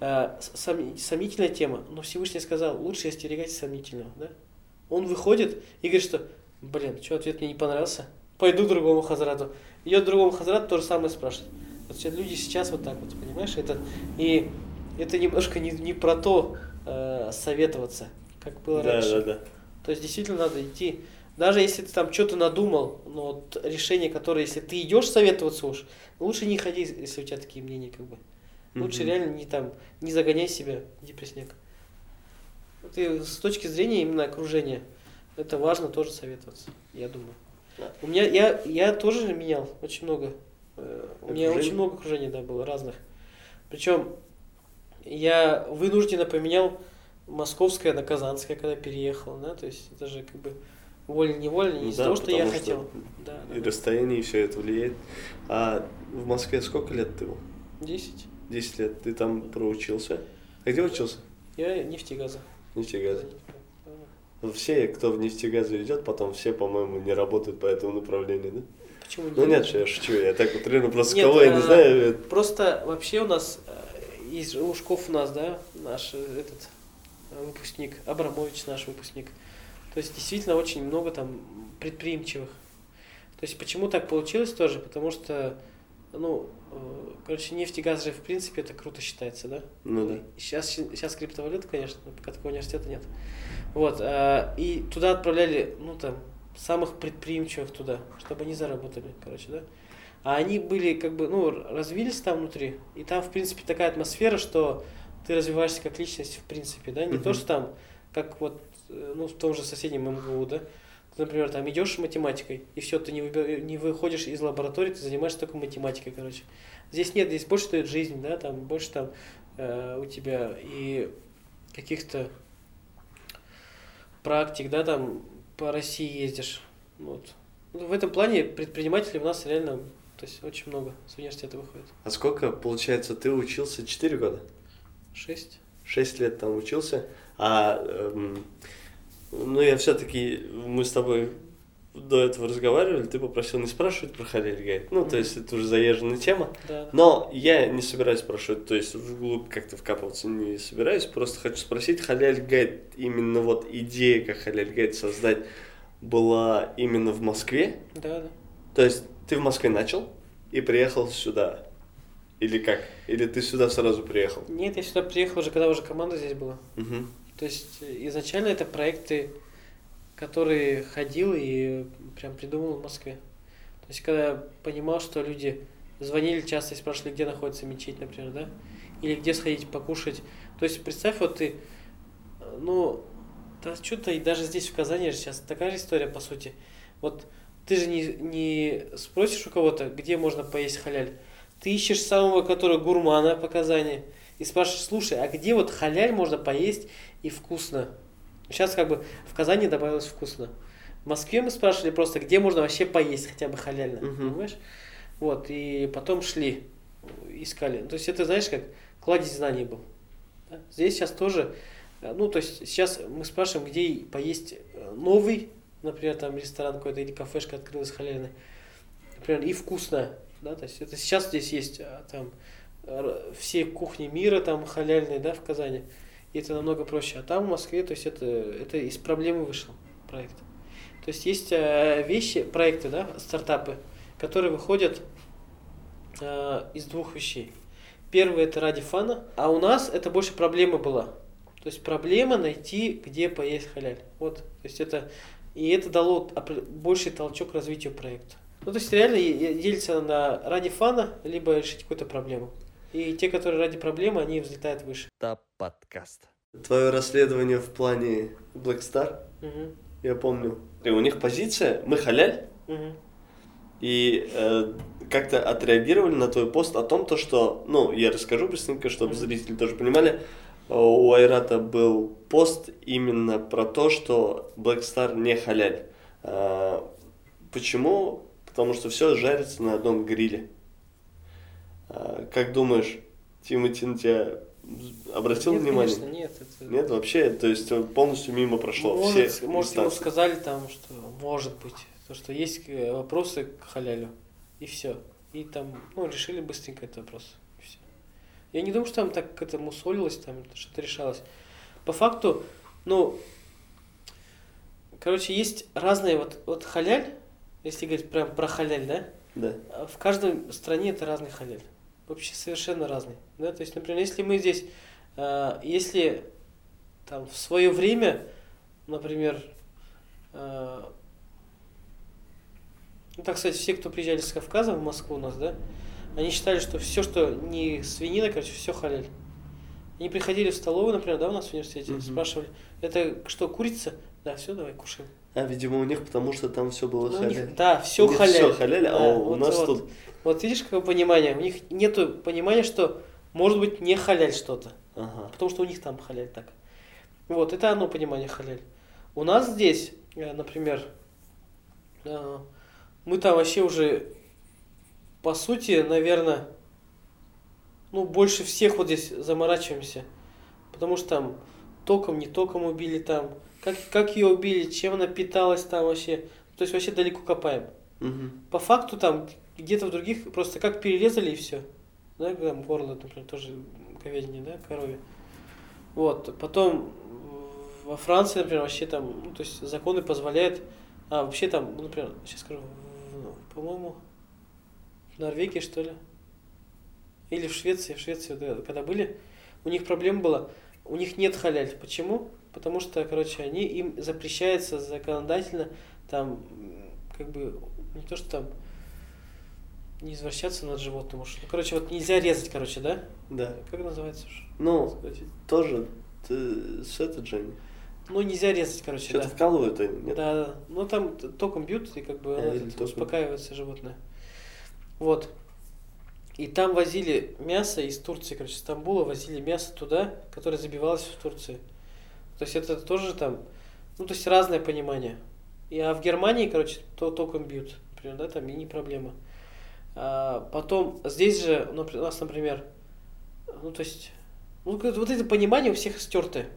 да. Сом- сомнительная тема, но Всевышний сказал, лучше остерегайтесь сомнительного, да? Он выходит и говорит, что, блин, что ответ мне не понравился? Пойду к другому хазрату. Идет к другому хазрату, то же самое спрашивает. Вот сейчас люди сейчас вот так вот, понимаешь? Это, и это немножко не, не про то э, советоваться, как было да, раньше. Да, да. То есть действительно надо идти. Даже если ты там что-то надумал, но вот решение, которое, если ты идешь советоваться уж, лучше не ходи, если у тебя такие мнения, как бы. Лучше mm-hmm. реально не там, не загоняй себя, депресняк. Ты с точки зрения именно окружения, это важно тоже советоваться, я думаю. У меня я, я тоже менял очень много. Э, у меня очень много окружений, да, было разных. Причем я вынужденно поменял московское на казанское, когда переехал, да, то есть это же как бы волей-неволей, не ну, из-за да, того, что я что хотел. Да, и да, расстояние, и все это влияет. А в Москве сколько лет ты был? Десять. Десять лет. Ты там проучился? А где учился? Я нефтегаза. Нефтегаза. Все, кто в нефтегазу идет, потом все, по-моему, не работают по этому направлению, да? Почему не? Ну нет, я шучу, я так вот реально просто нет, кого я а, не знаю. Просто вообще у нас, из Лужков у нас, да, наш этот выпускник, Абрамович наш выпускник. То есть действительно очень много там предприимчивых. То есть почему так получилось тоже? Потому что, ну, короче, нефть и газ же в принципе это круто считается, да? Ну да. Сейчас, сейчас криптовалюта, конечно, пока такого университета нет. Вот, э, и туда отправляли, ну, там, самых предприимчивых туда, чтобы они заработали, короче, да. А они были, как бы, ну, развились там внутри, и там, в принципе, такая атмосфера, что ты развиваешься как личность, в принципе, да, не uh-huh. то, что там, как вот, ну, в том же соседнем эм гэ у, да, ты, например, там идешь математикой, и все, ты не, выбер... не выходишь из лаборатории, ты занимаешься только математикой, короче. Здесь нет, здесь больше стоит жизнь, да, там, больше там э, у тебя и каких-то практик, да, там по России ездишь. Вот. В этом плане предпринимателей у нас реально, то есть очень много с университета выходит. А сколько, получается, ты учился четыре года? шесть. шесть лет там учился. А, эм, ну, я все-таки, мы с тобой до этого разговаривали, ты попросил не спрашивать про HalalGuide. Ну, mm-hmm. то есть это уже заезженная тема. Да. Но я не собираюсь спрашивать, то есть вглубь как-то вкапываться не собираюсь. Просто хочу спросить, HalalGuide, именно вот идея, как HalalGuide создать, была именно в Москве? Да, да. То есть ты в Москве начал и приехал сюда? Или как? Или ты сюда сразу приехал? Нет, я сюда приехал уже, когда уже команда здесь была. Угу. То есть изначально это проекты, который ходил и прям придумал в Москве. То есть, когда я понимал, что люди звонили часто и спрашивали, где находится мечеть, например, да? Или где сходить покушать. То есть, представь, вот ты, ну, да что-то, и даже здесь, в Казани, сейчас такая же история, по сути. Вот ты же не, не спросишь у кого-то, где можно поесть халяль. Ты ищешь самого, который гурмана по Казани, и спрашиваешь, слушай, а где вот халяль можно поесть и вкусно? Сейчас как бы в Казани добавилось вкусно. В Москве мы спрашивали просто, где можно вообще поесть хотя бы халяльно, uh-huh. понимаешь? Вот, и потом шли, искали. То есть это, знаешь, как кладезь знаний был. Да? Здесь сейчас тоже, ну, то есть сейчас мы спрашиваем, где поесть новый, например, там ресторан какой-то или кафешка открылась халяльной, например, и вкусно, да, то есть это сейчас здесь есть там все кухни мира там халяльные, да, в Казани. И это намного проще. А там в Москве, то есть это, это из проблемы вышел проект. То есть есть вещи, проекты, да, стартапы, которые выходят э, из двух вещей. Первый – это ради фана, а у нас это больше проблема была. То есть проблема найти, где поесть халяль. Вот, то есть это, и это дало больший толчок к развитию проекта. Ну, то есть реально делится на ради фана, либо решить какую-то проблему. И те, которые ради проблемы, они взлетают выше. ТАБ подкаст. Твое расследование в плане Black Star, угу. Я помню. И у них позиция «Мы халяль». Угу. И э, как-то отреагировали на твой пост о том, то, что, ну, я расскажу быстренько, чтобы mm-hmm. зрители тоже понимали, у Айрата был пост именно про то, что Black Star не халяль. Э, почему? Потому что все жарится на одном гриле. Э, как думаешь, Тимати на тебя обратил нет, внимание? Конечно, нет, это... нет, вообще, то есть полностью мимо прошло. Может, все может ему сказали там, что может быть. Потому что есть вопросы к халялю, и все. И там, ну, решили быстренько этот вопрос, и все. Я не думаю, что там так это мусолилось, там что-то решалось. По факту, ну, короче, есть разные, вот, вот халяль, если говорить прям про халяль, да? Да. В каждой стране это разный халяль, вообще совершенно разный, да? То есть, например, если мы здесь, если там в свое время, например, ну, так сказать, все, кто приезжали с Кавказа в Москву у нас, да, они считали, что все, что не свинина, короче, все халяль. Они приходили в столовую, например, да, у нас в университете, mm-hmm. спрашивали, это что, курица? Да, все, давай, кушаем. А, видимо, у них потому что там все было ну, халяль. Них, да, все халяль. Все халяль, да, а у вот, нас вот. Тут... Вот видишь, какое понимание, у них нету понимания, что может быть не халяль что-то, ага. Потому что у них там халяль так. Вот, это одно понимание халяль. У нас здесь, например, мы там вообще уже, по сути, наверное, ну, больше всех вот здесь заморачиваемся. Потому что там током, не током убили там. Как, как ее убили, чем она питалась там вообще. То есть вообще далеко копаем. Угу. По факту там где-то в других просто как перерезали и все. Да, там горло, например, тоже говядине, да, корове. Вот, потом во Франции, например, вообще там, ну, то есть законы позволяют, а вообще там, ну, например, сейчас скажу, по-моему, в Норвегии, что ли, или в Швеции, в Швеции, да, когда были, у них проблема была, у них нет халяль. Почему? Потому что, короче, они, им запрещается законодательно, там, как бы, не то, что там, не извращаться над животным уж. Ну, короче, вот нельзя резать, короче, да? Да. Как называется уж? Ну, тоже, ты, с этой Дженни. Ну, нельзя резать, короче, что-то да. Что-то вкалывают они, нет? Да, да. Ну, там током бьют, и как бы а, этот, успокаивается животное. Вот. И там возили мясо из Турции, короче, из Стамбула возили мясо туда, которое забивалось в Турции. То есть это тоже там, ну, то есть разное понимание. И, а в Германии, короче, то током бьют, например, да, там и не проблема. А потом здесь же, ну, у нас, например, ну, то есть, ну, вот это понимание у всех стертое.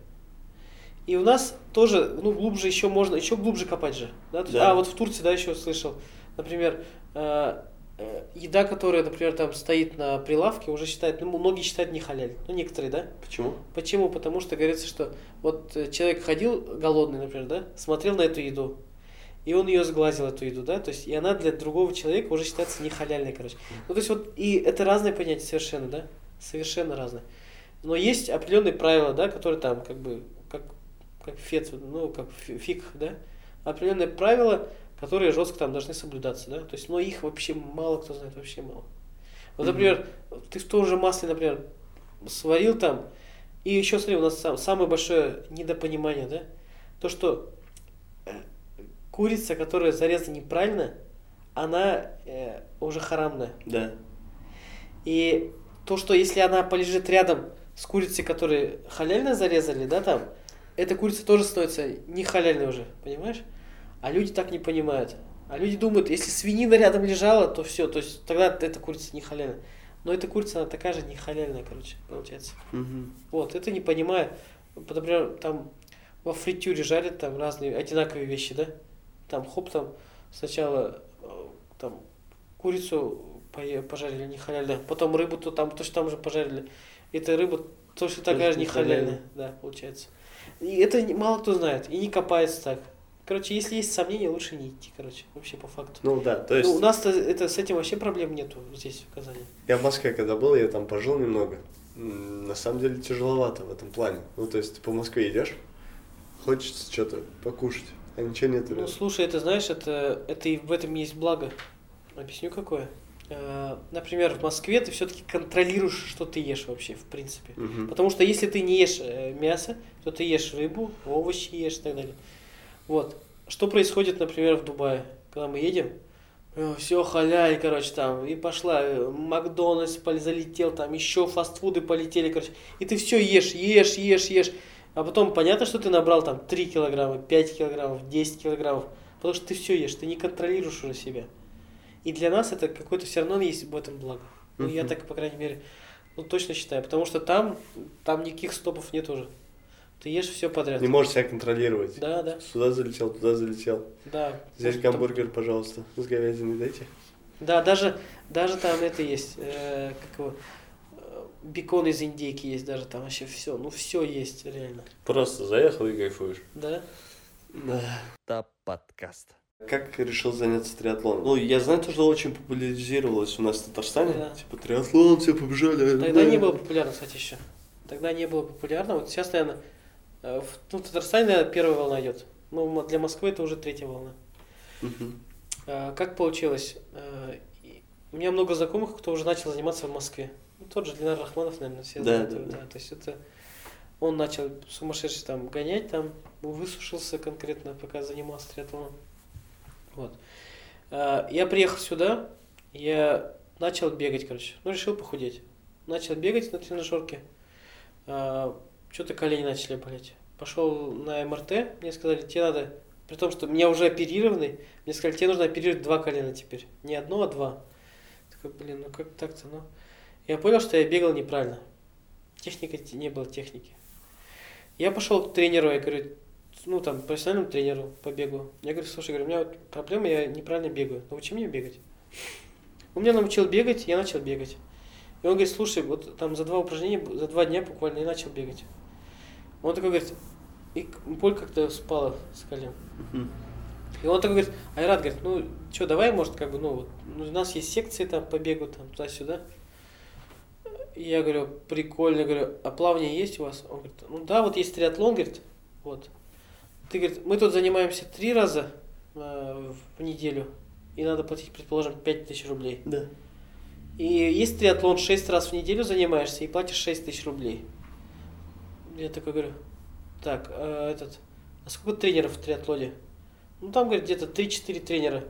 И у нас тоже, ну, глубже еще можно, еще глубже копать же. Да? Да. А вот в Турции, да, еще слышал, например, э, э, еда, которая, например, там стоит на прилавке, уже считает, ну, многие считают не халяль, ну, некоторые, да? Почему? Почему? Потому что говорится, что вот человек ходил голодный, например, да, смотрел на эту еду, и он ее сглазил, эту еду, да, то есть, и она для другого человека уже считается не халяльной, короче. Ну, то есть, вот, и это разное понятие совершенно, да, совершенно разное. Но есть определенные правила, да, которые там, как бы, как как фет, ну, как фиг, да, определенные правила, которые жестко там должны соблюдаться, да, то есть, но их вообще мало кто знает, вообще мало. Вот, например, mm-hmm. ты в том же масле, например, сварил там, и еще, смотри, у нас сам, самое большое недопонимание, да, то, что курица, которая зарезана неправильно, она э, уже харамная. Да. И то, что если она полежит рядом с курицей, которую халяльно зарезали, да, там, эта курица тоже становится не халяльной уже, понимаешь? А люди так не понимают. А люди думают, если свинина рядом лежала, то все, то есть тогда эта курица не халяльная. Но эта курица, она такая же не халяльная, короче, получается. Угу. Вот, это не понимаю. Например, там во фритюре жарят там разные одинаковые вещи, да? Там хоп, там сначала там курицу пожарили не халяльно, потом рыбу то там точно там же пожарили. Эта рыба точно такая же не халяльная, да, получается. И это мало кто знает, и не копается так. Короче, если есть сомнения, лучше не идти, короче, вообще по факту. Ну да, то есть... Ну, у нас-то это, с этим вообще проблем нету здесь, в Казани. Я в Москве когда был, я там пожил немного. на самом деле тяжеловато в этом плане. Ну, то есть ты по Москве идешь, хочется что-то покушать, а ничего нет. Ну, слушай, ты знаешь, это, это и в этом есть благо. Объясню, какое. Например, в Москве ты все-таки контролируешь, что ты ешь вообще, в принципе. Угу. Потому что если ты не ешь мясо, то ты ешь рыбу, овощи ешь и так далее. Вот. Что происходит, например, в Дубае, когда мы едем? Все халяль, короче, там, и пошла, Макдональдс залетел, там, еще фастфуды полетели, короче, и ты все ешь, ешь, ешь, ешь, а потом понятно, что ты набрал там три килограмма, пять килограммов, десять килограммов, потому что ты все ешь, ты не контролируешь уже себя. И для нас это какое-то все равно есть в этом благо. Ну, я так, по крайней мере, ну, точно считаю, потому что там, там никаких стопов нет уже. Ты ешь все подряд. Не можешь себя контролировать. Да, да. Сюда залетел, туда залетел. Да. Здесь гамбургер, там... пожалуйста, с говядиной дайте. Да, даже, даже там это есть, э, как его, бекон из индейки есть, даже там вообще все, ну все есть реально. Просто заехал и кайфуешь. Да. Да. ТАБ подкаст. Как решил заняться триатлоном? Ну, я знаю, что очень популяризировалось у нас в Татарстане. Да. Типа триатлон, все побежали. Тогда да. не было популярно, кстати, еще. Тогда не было популярно. Вот сейчас, наверное... В, ну, в Татарстане, наверное, первая волна идет. Ну, для Москвы это уже третья волна. Uh-huh. А, как получилось? А, у меня много знакомых, кто уже начал заниматься в Москве. Ну, тот же Ленар Рахманов, наверное, все знают. Да, да, да. Да. То есть это он начал сумасшедше там гонять, там высушился конкретно, пока занимался триатлоном. Вот. А, я приехал сюда, я начал бегать, короче. Ну, решил похудеть. Начал бегать на тренажерке. А, Что-то колени начали болеть. Пошел на эм эр тэ, мне сказали, тебе надо, при том, что меня уже оперированы, мне сказали, тебе нужно оперировать два колена теперь. Не одно, а два. Такой, блин, ну как так-то, ну. Я понял, что я бегал неправильно. Техника, не было техники. Я пошел к тренеру, я говорю, ну там, профессиональному тренеру по бегу. Я говорю, слушай, говорю, у меня вот проблема, я неправильно бегаю. Научи меня бегать. Он меня научил бегать, я начал бегать. И он говорит, слушай, вот там за два упражнения, за два дня буквально я начал бегать. Он такой говорит, и боль как-то спала с колен. Uh-huh. И он такой говорит, Айрат, говорит, ну что, давай, может, как бы, ну, вот, у нас есть секции там по бегу, там, туда-сюда. И я говорю, прикольно, говорю, а плавание есть у вас? Он говорит, ну да, вот есть триатлон, говорит, вот. Ты, говорит, мы тут занимаемся три раза э, в неделю, и надо платить, предположим, пять тысяч рублей. Да. И есть триатлон, шесть раз в неделю занимаешься и платишь шесть тысяч рублей. Я такой говорю, так, а этот, а сколько тренеров в триатлоне? Ну там, говорит, где-то три-четыре тренера.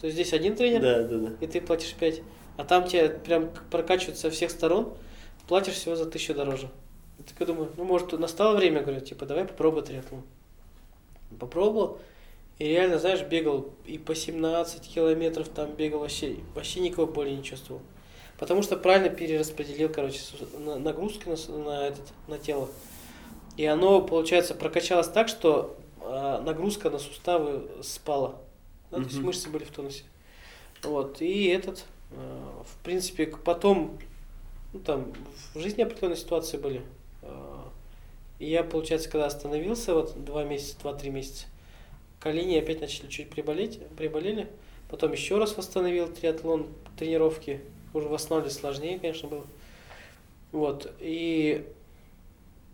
То есть здесь один тренер, да, да, да. И ты платишь пять. А там тебя прям прокачивают со всех сторон, платишь всего за тысячу дороже. Я такой думаю, ну может настало время, говорю, типа давай попробуй триатлон. Попробовал, и реально, знаешь, бегал и по семнадцать километров там бегал, вообще, вообще никакой боли не чувствовал. Потому что правильно перераспределил, короче, нагрузки на, на, этот, на тело. И оно, получается, прокачалось так, что э, нагрузка на суставы спала. Да, mm-hmm. То есть мышцы были в тонусе. Вот. И этот, э, в принципе, потом, ну там, в жизни определенные ситуации были. Э, и я, получается, когда остановился, вот два месяца, два-три месяца, колени опять начали чуть приболеть, приболели. Потом еще раз восстановил триатлон, тренировки. Уже восстанавливать сложнее, конечно, было. Вот. И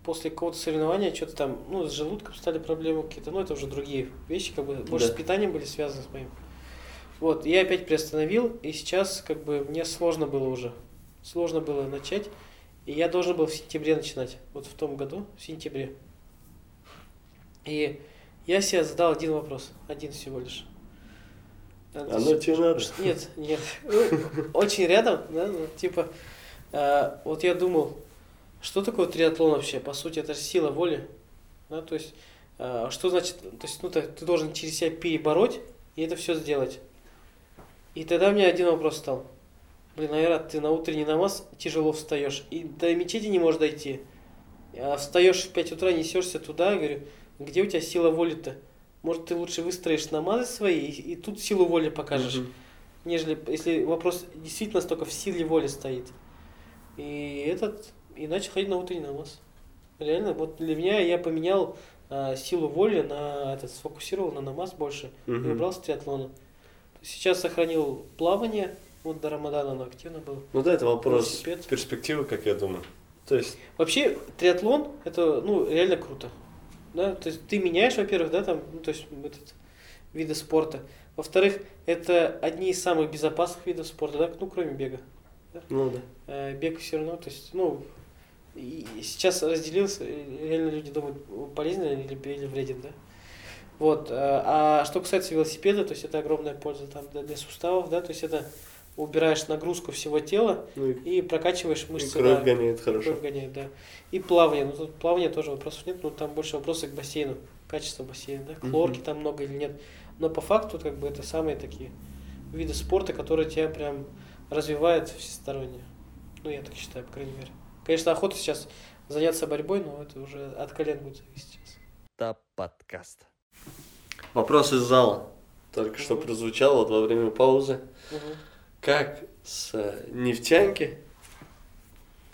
после какого-то соревнования что-то там, ну, с желудком стали проблемы какие-то, ну, это уже другие вещи, как бы, больше да. с питанием были связаны с моим. Вот, я опять приостановил, и сейчас, как бы, мне сложно было уже, сложно было начать, и я должен был в сентябре начинать, вот в том году, в сентябре. И я себе задал один вопрос, один всего лишь. Надо Оно тебе надо? Нет, нет, очень рядом, да, ну, типа, э, вот я думал, что такое триатлон вообще? По сути, это же сила воли. Да? То есть, э, что значит, то есть, ну, ты, ты должен через себя перебороть и это все сделать. И тогда у меня один вопрос стал. Блин, Айрат, ты на утренний намаз тяжело встаешь и до мечети не можешь дойти. А встаешь в пять утра, несешься туда, говорю, где у тебя сила воли-то? Может, ты лучше выстроишь намазы свои и, и тут силу воли покажешь, mm-hmm. нежели если вопрос действительно столько в силе воли стоит. И этот... И начал ходить на утренний намаз. Реально, вот для меня я поменял э, силу воли на этот, сфокусировал на намаз больше mm-hmm. и убрал с триатлона. Сейчас сохранил плавание, вот до Рамадана оно активно было. Ну да, это вопрос велосипед. Перспективы, как я думаю. То есть... Вообще триатлон это ну, реально круто. Да? То есть ты меняешь, во-первых, да, там, ну, то есть, этот, виды спорта. Во-вторых, это одни из самых безопасных видов спорта, да? Ну, кроме бега. Да? Ну да. Бег все равно, то есть, ну, и сейчас разделился, реально люди думают, полезно или, или вреден, да? Вот. А что касается велосипеда, то есть это огромная польза там, для суставов, да, то есть это убираешь нагрузку всего тела ну, и прокачиваешь мышцы. И кровь да, гоняет хорошо. Кровь гоняет, да. И плавание. Ну, тут плавание тоже вопросов нет, но там больше вопросы к бассейну, качество бассейна, да, хлорки uh-huh. там много или нет. Но по факту, как бы, это самые такие виды спорта, которые тебя прям развивают всесторонне. Ну, я так считаю, по крайней мере. Конечно, охота сейчас заняться борьбой, но это уже от колен будет зависеть сейчас. ТАБ подкаст. Вопрос из зала. Только что угу. прозвучал вот во время паузы. Угу. Как с нефтянки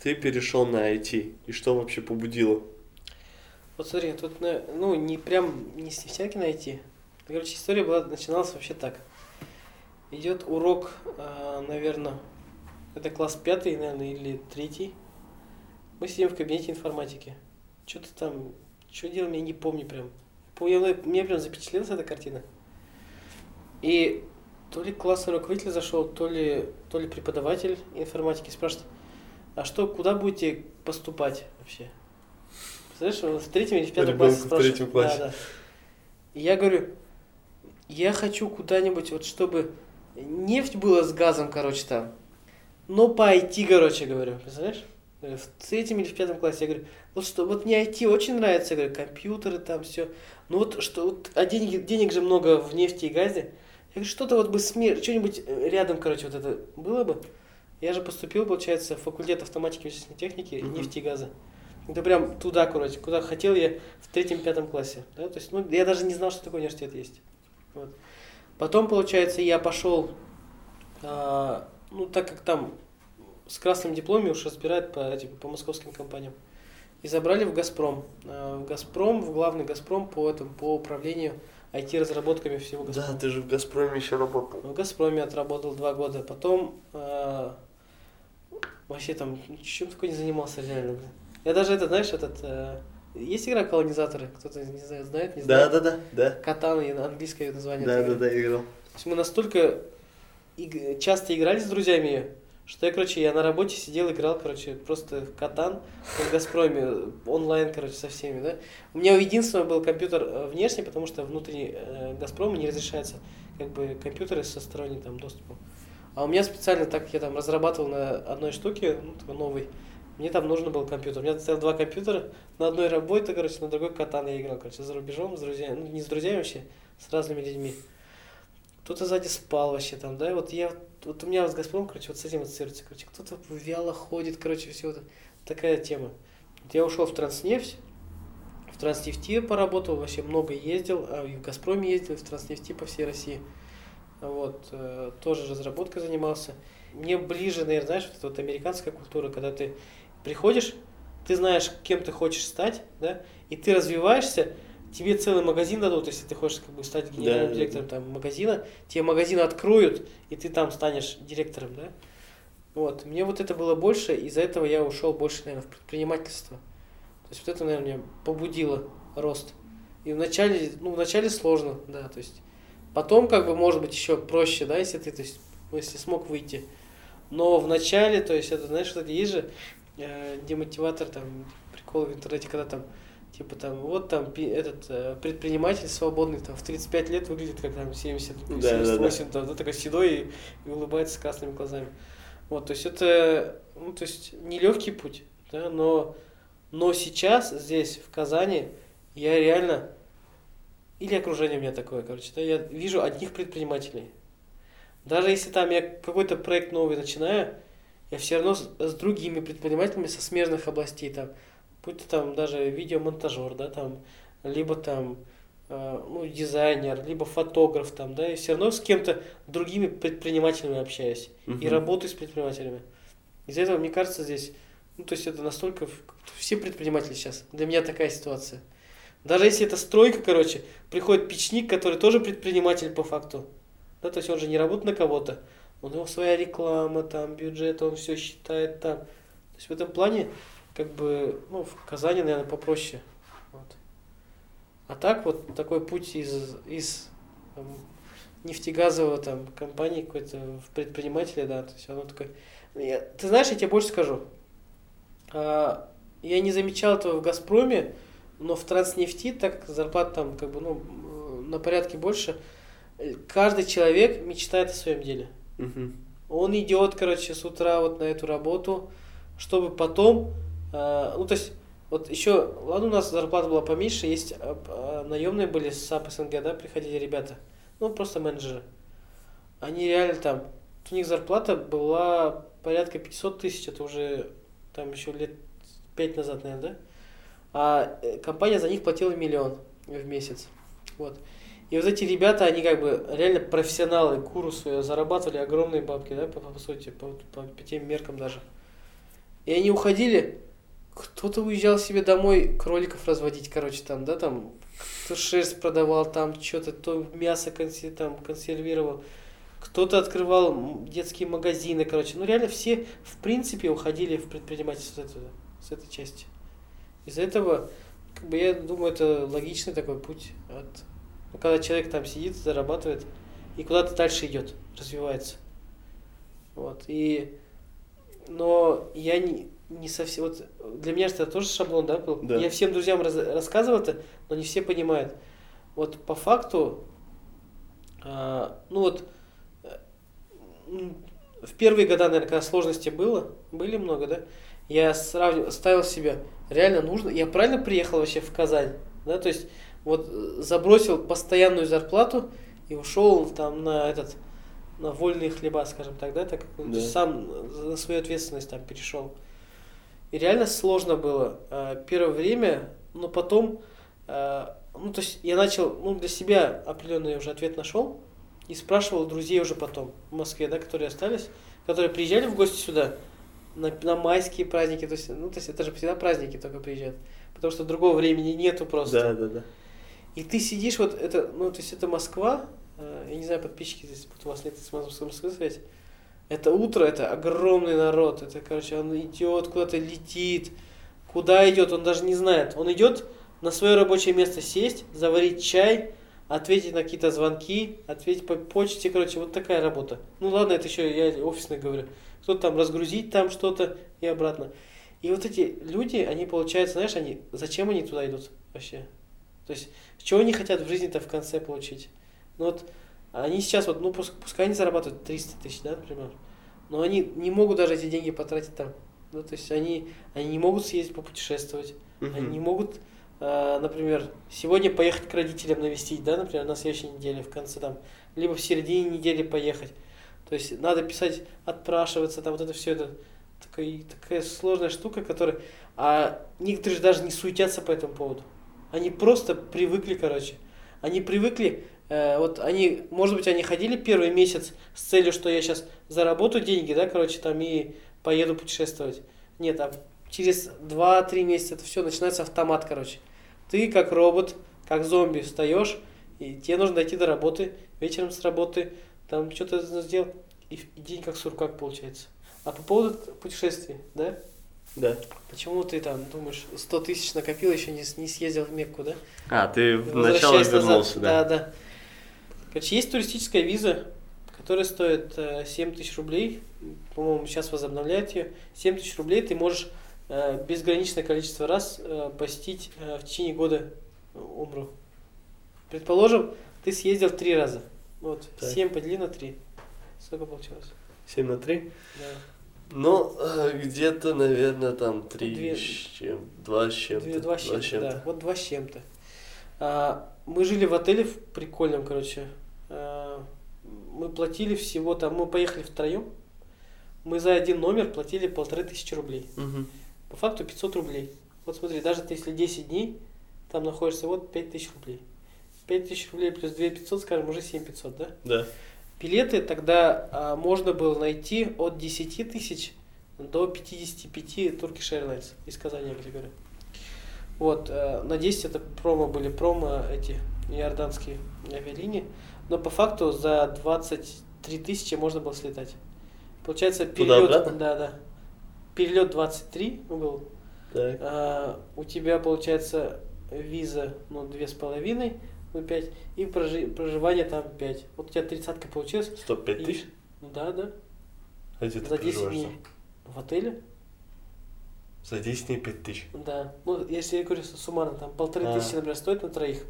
ты перешел на ай ти? И что вообще побудило? Вот смотри, тут ну, не прям не с нефтянки на ай ти. Короче, история была, начиналась вообще так. Идет урок, наверное, это класс пятый, наверное, или третий. Мы сидим в кабинете информатики. Что-то там, что делал, я не помню прям. Мне прям запечатлелась эта картина. И то ли классный руководитель зашел, то ли, то ли преподаватель информатики спрашивает, а что, куда будете поступать вообще? Представляешь, в третьем или в пятом классе спрашивают. В третьем классе. Да, да. И я говорю, я хочу куда-нибудь, вот чтобы нефть была с газом, короче, там, но по ай ти, короче, говорю, представляешь? В третьем или в пятом классе я говорю, вот что, вот мне ай ти очень нравится, я говорю, компьютеры там все, ну вот что, вот, а денег, денег же много в нефти и газе, я говорю, что-то вот бы смер, что-нибудь рядом, короче, вот это было бы, я же поступил, получается, в факультет автоматики и вещественной техники, mm-hmm. нефти и газа, это прям туда, короче, куда хотел я в третьем-пятом классе, да, то есть, ну, я даже не знал, что такой университет есть, вот. Потом, получается, я пошел, а, ну, так как там с красным дипломом уж разбирают по, типа, по московским компаниям. И забрали в Газпром. В Газпром, в главный Газпром по, этому, по управлению ай ти-разработками всего Газпрома. Да, ты же в Газпроме еще работал. В Газпроме отработал два года. Потом э, вообще там чем такой не занимался реально. Я даже это, знаешь, этот... Э, есть игра «Колонизаторы», кто-то не знает, знает, не знает. Да, да, да. «Катана» и английское название. Да, да, игры. Да, играл. То есть мы настолько иг- часто играли с друзьями ее, что я, короче, я на работе сидел, играл, короче, просто в катан в Газпроме, онлайн, короче, со всеми, да. У меня у единственного был компьютер внешний, потому что внутри э, Газпрома не разрешаются, как бы, компьютеры со сторонним, там, доступом. А у меня специально, так как я там разрабатывал на одной штуке, ну, такой новый, мне там нужен был компьютер. У меня стоял два компьютера, на одной работе, короче, на другой катан я играл, короче, за рубежом, с друзьями, ну, не с друзьями вообще, с разными людьми. Кто-то сзади спал вообще там, да, вот я, вот у меня вот с Газпромом, короче, вот с этим ассоциируется, короче, кто-то вяло ходит, короче, все вот такая тема. Я ушел в Транснефть, в Транснефти поработал, вообще много ездил, а и в Газпроме ездил, и в Транснефти по всей России, вот, тоже разработкой занимался. Мне ближе, наверное, знаешь, вот эта вот американская культура, когда ты приходишь, ты знаешь, кем ты хочешь стать, да, и ты развиваешься, тебе целый магазин дадут, если ты хочешь, как бы, стать генеральным да, директором там, магазина, тебе магазин откроют, и ты там станешь директором, да? Вот. Мне вот это было больше, из-за этого я ушел больше, наверное, в предпринимательство. То есть вот это, наверное, меня побудило рост. И вначале, ну, вначале сложно, да, то есть потом, как бы, может быть, еще проще, да, если ты, то есть, если смог выйти. Но вначале, то есть, это, знаешь, что-то есть же э, демотиватор, там, приколы в интернете, когда там типа там, вот там этот э, предприниматель свободный, там в тридцать пять лет выглядит как там семьдесят восемь, да, да, да. Там, да, такой седой и, и улыбается с красными глазами. Вот, то есть это, ну, то есть нелегкий путь, да, но, но сейчас здесь, в Казани, я реально, или окружение у меня такое, короче, да, я вижу одних предпринимателей. Даже если там я какой-то проект новый начинаю, я все равно с, с другими предпринимателями со смежных областей там, будь то там даже видеомонтажер, да, там, либо там э, ну, дизайнер, либо фотограф, там, да, и все равно с кем-то другими предпринимателями общаюсь uh-huh. и работаю с предпринимателями. Из-за этого, мне кажется, здесь, ну, то есть это настолько, все предприниматели сейчас, для меня такая ситуация. Даже если это стройка, короче, приходит печник, который тоже предприниматель по факту, да, то есть он же не работает на кого-то, у него своя реклама, там, бюджет, он все считает там. То есть в этом плане как бы, ну, в Казани, наверное, попроще. Вот. А так вот такой путь из, из там, нефтегазового там, компании какой-то в предпринимателя, да, то есть оно такое... Я, ты знаешь, я тебе больше скажу. А, я не замечал этого в «Газпроме», но в «Транснефти», так как зарплата там как бы, ну, на порядке больше, каждый человек мечтает о своем деле. Угу. Он идет, короче, с утра вот на эту работу, чтобы потом... А, ну, то есть, вот еще... Ладно, у нас зарплата была поменьше, есть а, а, наемные были с САП СНГ, да, приходили ребята. Ну, просто менеджеры. Они реально там... У них зарплата была порядка пятьсот тысяч, это уже там еще лет пять назад, наверное, да? А компания за них платила миллион в месяц. Вот. И вот эти ребята, они как бы реально профессионалы, курсы, зарабатывали огромные бабки, да, по, по сути, по, по, по тем меркам даже. И они уходили, кто-то уезжал себе домой кроликов разводить, короче, там, да, там, кто шерсть продавал, там, что-то, то мясо консер- там, консервировал, кто-то открывал детские магазины, короче. Ну, реально все, в принципе, уходили в предпринимательство с, этого, с этой части. Из-за этого, как бы, я думаю, это логичный такой путь от... Ну, когда человек там сидит, зарабатывает и куда-то дальше идет, развивается. Вот. И... Но я не, не совсем... Вот для меня это тоже шаблон, да, был? Да. Я всем друзьям раз, рассказывал это, но не все понимают. Вот по факту, а, ну вот, в первые года, наверное, когда сложности было, были много, да, я сравнивал, ставил себя, реально нужно, я правильно приехал вообще в Казань, да, то есть вот забросил постоянную зарплату и ушел там на этот, на вольные хлеба, скажем так, да, так как да. Сам на свою ответственность там перешел. И реально сложно было первое время, но потом, ну, то есть я начал, ну, для себя определенный уже ответ нашел. И спрашивал друзей уже потом в Москве, да, которые остались, которые приезжали в гости сюда на, на майские праздники, то есть, ну, то есть это же всегда праздники только приезжают, потому что другого времени нету просто. Да, да, да. И ты сидишь, вот это, ну, то есть это Москва, э, я не знаю, подписчики здесь, у вас нет с Москвы связь, это утро, это огромный народ, это, короче, он идет, куда-то летит, куда идет, он даже не знает, он идет на свое рабочее место сесть, заварить чай, ответить на какие-то звонки, ответить по почте, короче, вот такая работа. Ну ладно, это еще я офисный говорю. Кто-то там разгрузить там что-то и обратно. И вот эти люди, они, получается, знаешь, они зачем они туда идут вообще? То есть, чего они хотят в жизни-то в конце получить? Ну вот, они сейчас вот, ну пускай они зарабатывают триста тысяч, да, например, но они не могут даже эти деньги потратить там. Ну то есть, они, они не могут съездить попутешествовать, mm-hmm. они не могут... Например, сегодня поехать к родителям навестить, да, например, на следующей неделе, в конце там, либо в середине недели поехать. То есть надо писать, отпрашиваться, там вот это все, это такая, такая сложная штука, которая... А некоторые же даже не суетятся по этому поводу. Они просто привыкли, короче. Они привыкли, э, вот они, может быть, они ходили первый месяц с целью, что я сейчас заработаю деньги, да, короче, там и поеду путешествовать. Нет, а... Через два-три месяца это все, начинается автомат, короче. Ты как робот, как зомби встаешь, и тебе нужно дойти до работы, вечером с работы, там что-то сделал, и день как суркак получается. А по поводу путешествий, да? Да. Почему ты там думаешь, сто тысяч накопил, еще не, не съездил в Мекку, да? А, ты вначале вернулся, да? Да, да. Короче, есть туристическая виза, которая стоит семь тысяч рублей, по-моему, сейчас возобновляют ее. семь тысяч рублей ты можешь... безграничное количество раз посетить в течение года Умру. Предположим, ты съездил три раза. Вот, так. семь подели на три. Сколько получилось? семь на три? Да. Ну, где-то, наверное, там три с чем-то, два с чем-то. Да, вот два с чем-то. А, мы жили в отеле в прикольном, короче. А, мы платили всего там, мы поехали втроем. Мы за один номер платили полторы тысячи рублей. Угу. По факту пятьсот рублей. Вот смотри, даже ты, если десять дней, там находишься, вот пять тысяч рублей. пять тысяч рублей плюс две тысячи пятьсот, скажем, уже семь тысяч пятьсот, да? Да. Билеты тогда а, можно было найти от десяти тысяч до пятидесяти пяти Turkish Airlines из Казани, я говорю. Вот, а, на десять это промо были, промо эти иорданские авиалинии. Но по факту за двадцать три тысячи можно было слетать. Получается, перелет... Да, да. Перелет двадцать три был, А, у тебя получается виза, ну, две с половиной, ну, пять, и прожи- проживание там пять. Вот у тебя тридцатка получилась. Стоп, пять и... тысяч? Ну да, да. А где за ты десять дней. Там? В отеле? За десять дней пять тысяч? Да. Ну, если я говорю суммарно, там полторы а. тысячи, например, стоит на троих.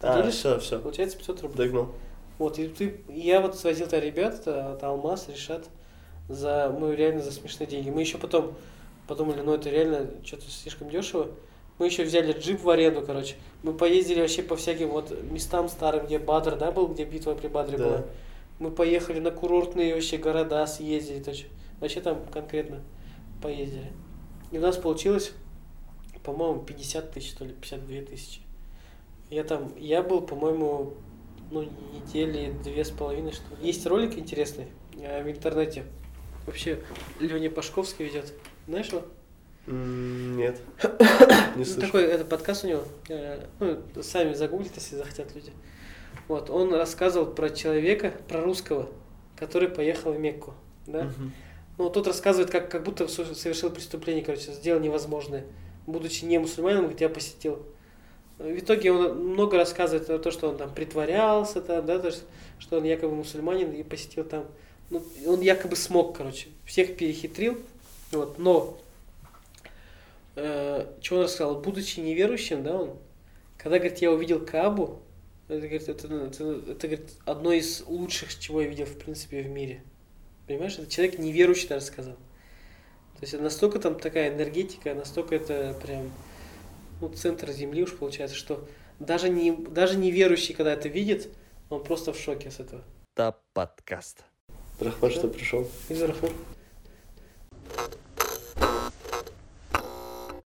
Ты а, делишь, все, все. Получается пятьсот рублей. Догнал. Вот, и ты, я вот свозил то ребят, это Алмаз, Решат, за, ну, реально за смешные деньги. Мы еще потом подумали, ну, это реально что-то слишком дешево. Мы еще взяли джип в аренду, короче. Мы поездили вообще по всяким вот местам старым, где Бадр, да, был, где битва при Бадре да. была. Мы поехали на курортные вообще города, съездили, точно. Вообще там конкретно поездили. И у нас получилось, по-моему, пятьдесят тысяч, то ли, пятьдесят две тысячи. Я там, я был, по-моему, ну, недели две с половиной, что ли. Есть ролик интересный в интернете. Вообще, Лёня Пашковский ведет. Знаешь его? Нет. Не слышу. Такой, это подкаст у него. Ну, сами загуглите, если захотят люди. Вот, он рассказывал про человека, про русского, который поехал в Мекку, да? Угу. Ну, тот рассказывает, как, как будто совершил преступление, короче, сделал невозможное. Будучи не мусульманином, он тебя посетил. В итоге он много рассказывает о том, что он там притворялся, там, да, то, что он якобы мусульманин и посетил там. Ну, он якобы смог, короче, всех перехитрил. Вот, но, э, что он рассказал, будучи неверующим, да, он, когда, говорит, я увидел Каабу, это, говорит, это, это, это говорит, одно из лучших, чего я видел, в принципе, в мире. Понимаешь, это человек неверующий рассказал. То есть настолько там такая энергетика, настолько это прям... Ну, центр Земли уж получается, что даже не, даже неверующий, когда это видит, он просто в шоке с этого. ТАБ подкаст. Рахман, да? Что пришел? Из Рахмана.